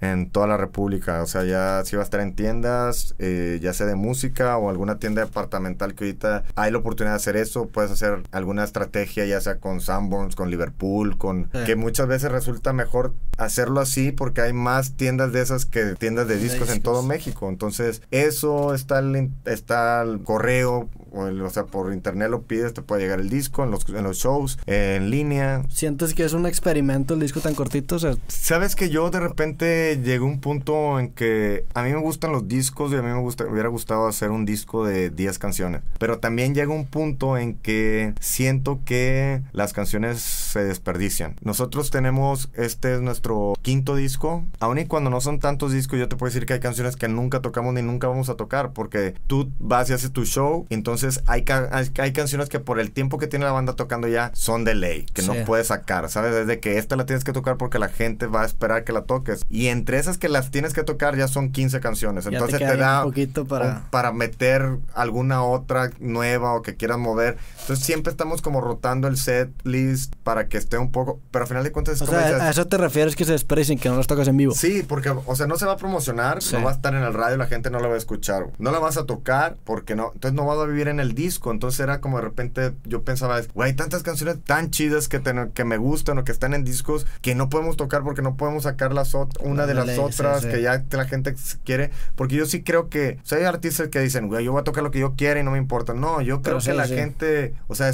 en toda la república, o sea, ya sí va a estar en tiendas, ya sea de música o alguna tienda departamental, que ahorita hay la oportunidad de hacer eso. Puedes hacer alguna estrategia, ya sea con Sam Sanborns, con Liverpool, con que muchas veces resulta mejor hacerlo así porque hay más tiendas de esas que tiendas de discos en todo México. Entonces, eso está el correo, o sea, por internet lo pides, te puede llegar el disco en los shows, en línea. ¿Sientes que es un experimento el disco tan cortito? O sea, sabes que yo de repente llegué a un punto en que a mí me gustan los discos y a mí me hubiera gustado hacer un disco de 10 canciones, pero también llega un punto en que siento que las canciones se desperdician. Nosotros tenemos, este es nuestro quinto disco, aun y cuando no son tantos discos, yo te puedo decir que hay canciones que nunca tocamos ni nunca vamos a tocar, porque tú vas y haces tu show, entonces hay canciones que por el tiempo que tiene la banda tocando ya son de ley, que no puedes sacar, ¿sabes? Desde que esta la tienes que tocar porque la gente va a esperar que la toques, y entre esas que las tienes que tocar ya son 15 canciones, entonces te da un poquito para meter alguna otra nueva o que quieras mover. Entonces siempre estamos como rotando el set list para que esté un poco, pero al final de cuentas es como, o sea, dices, ¿a eso te refieres que se desprecien, que no las tocas en vivo? Sí, porque, o sea, no se va a promocionar, no va a estar en el radio, la gente no la va a escuchar, no la vas a tocar porque no, entonces no vas a vivir en el disco. Entonces era como, de repente yo pensaba, güey, hay tantas canciones tan chidas que me gustan o que están en discos que no podemos tocar porque no podemos sacar una de las otras que ya la gente quiere, porque yo sí creo que, o sea, hay artistas que dicen, güey, yo voy a tocar lo que yo quiera y no me importa. No, yo creo que la gente, o sea,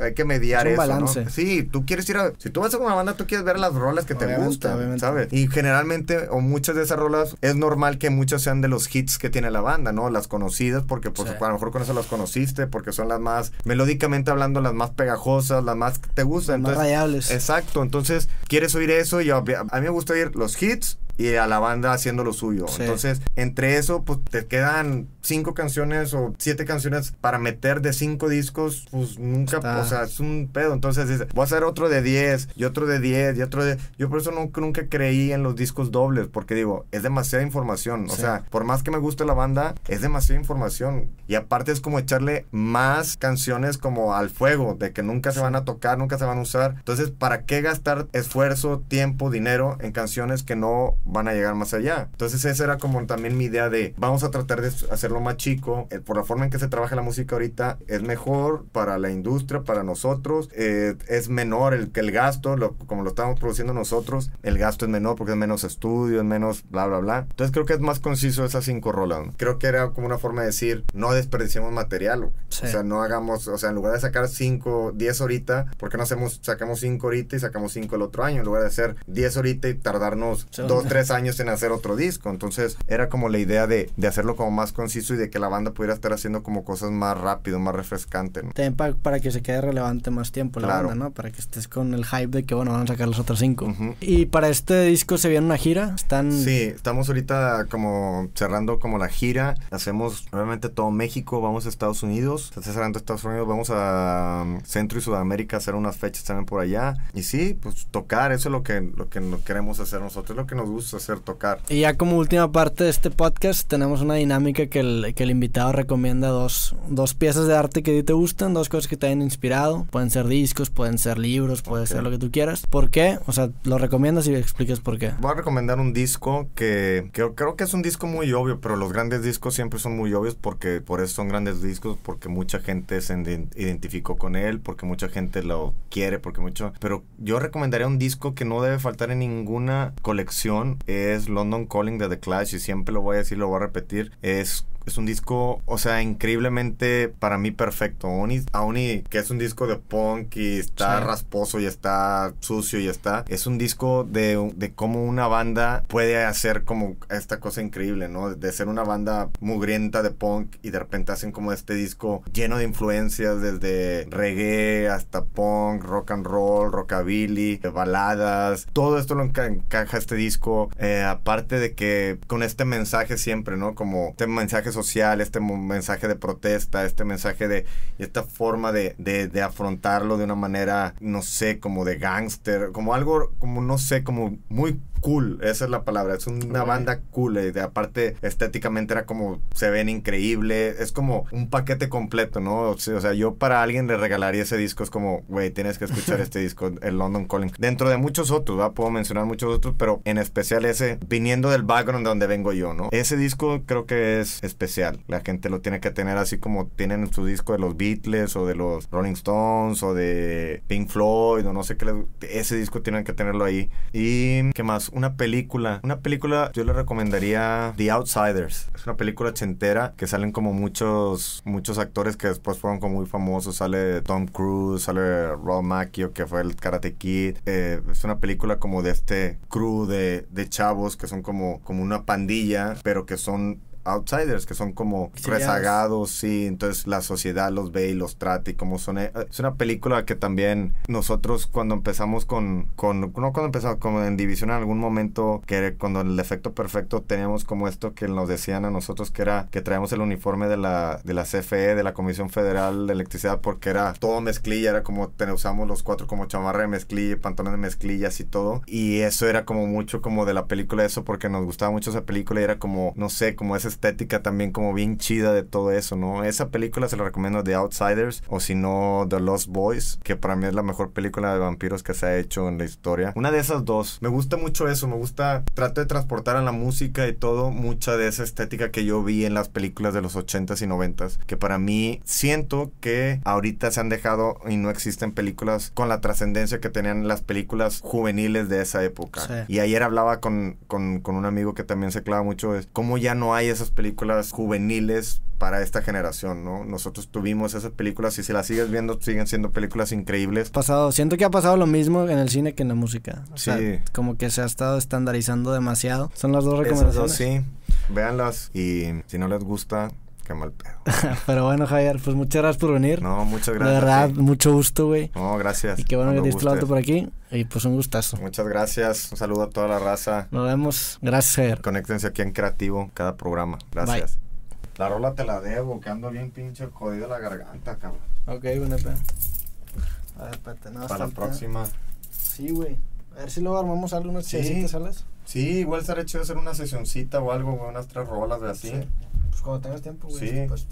hay que mediar eso, balance, ¿no? Sí, tú quieres si tú vas a una banda, tú quieres ver las rolas que obviamente, te gustan, ¿sabes? Y generalmente, o muchas de esas rolas, es normal que muchas sean de los hits que tiene la banda, ¿no? Las conocidas, porque pues, a lo mejor con eso las conociste, porque son las más, melódicamente hablando, las más pegajosas, las más que te gustan. Las más rayables. Exacto, entonces, quieres oír eso y a mí me gusta oír los hits y a la banda haciendo lo suyo. Entonces, entre eso, pues te quedan 5 canciones o 7 canciones para meter de 5 discos, pues nunca, o sea, es un pedo. Entonces dice, voy a hacer otro de 10 y otro de 10 y otro de... Yo por eso nunca creí en los discos dobles, porque digo, es demasiada información. O sea, por más que me guste la banda, es demasiada información. Y aparte es como echarle más canciones como al fuego, de que nunca se van a tocar, nunca se van a usar. Entonces, ¿para qué gastar esfuerzo, tiempo, dinero en canciones que no van a llegar más allá? Entonces esa era como también mi idea de, vamos a tratar de hacerlo más chico, por la forma en que se trabaja la música ahorita, es mejor para la industria, para nosotros, es menor el gasto, como lo estamos produciendo nosotros, el gasto es menor porque es menos estudio, es menos bla bla bla. Entonces creo que es más conciso esas 5 rolas, ¿no? Creo que era como una forma de decir, no desperdiciemos material, o sea, no hagamos, o sea, en lugar de sacar 10 ahorita, ¿por qué no sacamos 5 ahorita y sacamos 5 el otro año, en lugar de hacer 10 ahorita y tardarnos 2-3 años en hacer otro disco? Entonces era como la idea de hacerlo como más conciso y de que la banda pudiera estar haciendo como cosas más rápido, más refrescante, ¿no? También para que se quede relevante más tiempo la banda, ¿no? Para que estés con el hype de que, bueno, van a sacar los otros 5. Y para este disco se viene una gira, estamos ahorita como cerrando como la gira, hacemos obviamente todo México, vamos a Estados Unidos, está cerrando Estados Unidos, vamos a Centro y Sudamérica a hacer unas fechas también por allá, y sí, pues tocar, eso es lo que queremos hacer nosotros, lo que nos gusta hacer, tocar. Y ya como última parte de este podcast tenemos una dinámica que el invitado recomienda dos piezas de arte que a ti te gustan, dos cosas que te hayan inspirado, pueden ser discos, pueden ser libros, puede ser lo que tú quieras. ¿Por qué? O sea, lo recomiendas y expliques por qué. Voy a recomendar un disco que creo que es un disco muy obvio, pero los grandes discos siempre son muy obvios, porque por eso son grandes discos, porque mucha gente se identificó con él, porque mucha gente lo quiere, pero yo recomendaría un disco que no debe faltar en ninguna colección, es London Calling de The Clash, y siempre lo voy a decir, lo voy a repetir, es un disco, o sea, increíblemente para mí perfecto, aún y que es un disco de punk y está rasposo y está sucio y es un disco de cómo una banda puede hacer como esta cosa increíble, ¿no? De ser una banda mugrienta de punk y de repente hacen como este disco lleno de influencias desde reggae hasta punk, rock and roll, rockabilly, baladas, todo esto lo encaja este disco, aparte de que con este mensaje siempre, ¿no? Como este mensaje social, este mensaje de protesta, este mensaje de esta forma de afrontarlo de una manera, no sé, como de gángster, como algo, como no sé, como muy cool, esa es la palabra, es una banda cool, aparte estéticamente era como, se ven increíble, es como un paquete completo, ¿no? O sea, yo para alguien le regalaría ese disco, es como, güey, tienes que escuchar este disco, el London Calling, dentro de muchos otros, ¿verdad? Puedo mencionar muchos otros, pero en especial ese, viniendo del background de donde vengo yo, ¿no? Ese disco creo que es especial, la gente lo tiene que tener, así como tienen su disco de los Beatles o de los Rolling Stones o de Pink Floyd o no sé qué, ese disco tienen que tenerlo ahí. Y ¿qué más? Una película yo le recomendaría The Outsiders, es una película ochentera que salen como muchos actores que después fueron como muy famosos, sale Tom Cruise, sale Rob Macchio que fue el Karate Kid, es una película como de este crew de chavos que son como una pandilla pero que son outsiders, que son como rezagados, sí, entonces la sociedad los ve y los trata y como son. Es una película que también nosotros cuando empezamos como en División en algún momento, que cuando el Efecto Perfecto teníamos como esto que nos decían a nosotros que era que traíamos el uniforme de la CFE, de la Comisión Federal de Electricidad, porque era todo mezclilla, era como usamos los cuatro como chamarra de mezclilla, pantalones de mezclillas y todo, y eso era como mucho como de la película eso, porque nos gustaba mucho esa película y era como, no sé, como ese estética también como bien chida de todo eso, ¿no? Esa película se la recomiendo, The Outsiders, o si no The Lost Boys, que para mí es la mejor película de vampiros que se ha hecho en la historia. Una de esas dos. Me gusta mucho eso, trato de transportar a la música y todo mucha de esa estética que yo vi en las películas de los 80s y 90s, que para mí siento que ahorita se han dejado y no existen películas con la trascendencia que tenían las películas juveniles de esa época. Sí. Y ayer hablaba con un amigo que también se clava mucho, es cómo ya no hay esas películas juveniles para esta generación, ¿no? Nosotros tuvimos esas películas y si las sigues viendo siguen siendo películas increíbles. Siento que ha pasado lo mismo en el cine que en la música. O sea, como que se ha estado estandarizando demasiado. Son las dos recomendaciones. Esas dos, sí. Véanlas y si no les gusta, qué mal pedo. Pero bueno, Javier, pues muchas gracias por venir. No, muchas gracias. De verdad, mucho gusto, güey. No, gracias. Y qué bueno que te diste la vuelta por aquí. Y pues un gustazo. Muchas gracias. Un saludo a toda la raza. Nos vemos. Gracias, Javier. Conéctense aquí en Creativo, cada programa. Gracias. Bye. La rola te la debo, que ando bien pinche jodido la garganta, cabrón. Ok, buena pena. A ver, espérate, nada. Para la próxima. Sí, güey. A ver si luego armamos algo, unas chesitas, ¿sales? Sí, igual estaré chido hacer una sesioncita o algo, güey, unas 3 rolas de así. Sí. Pues cuando tengas tiempo, güey. Sí.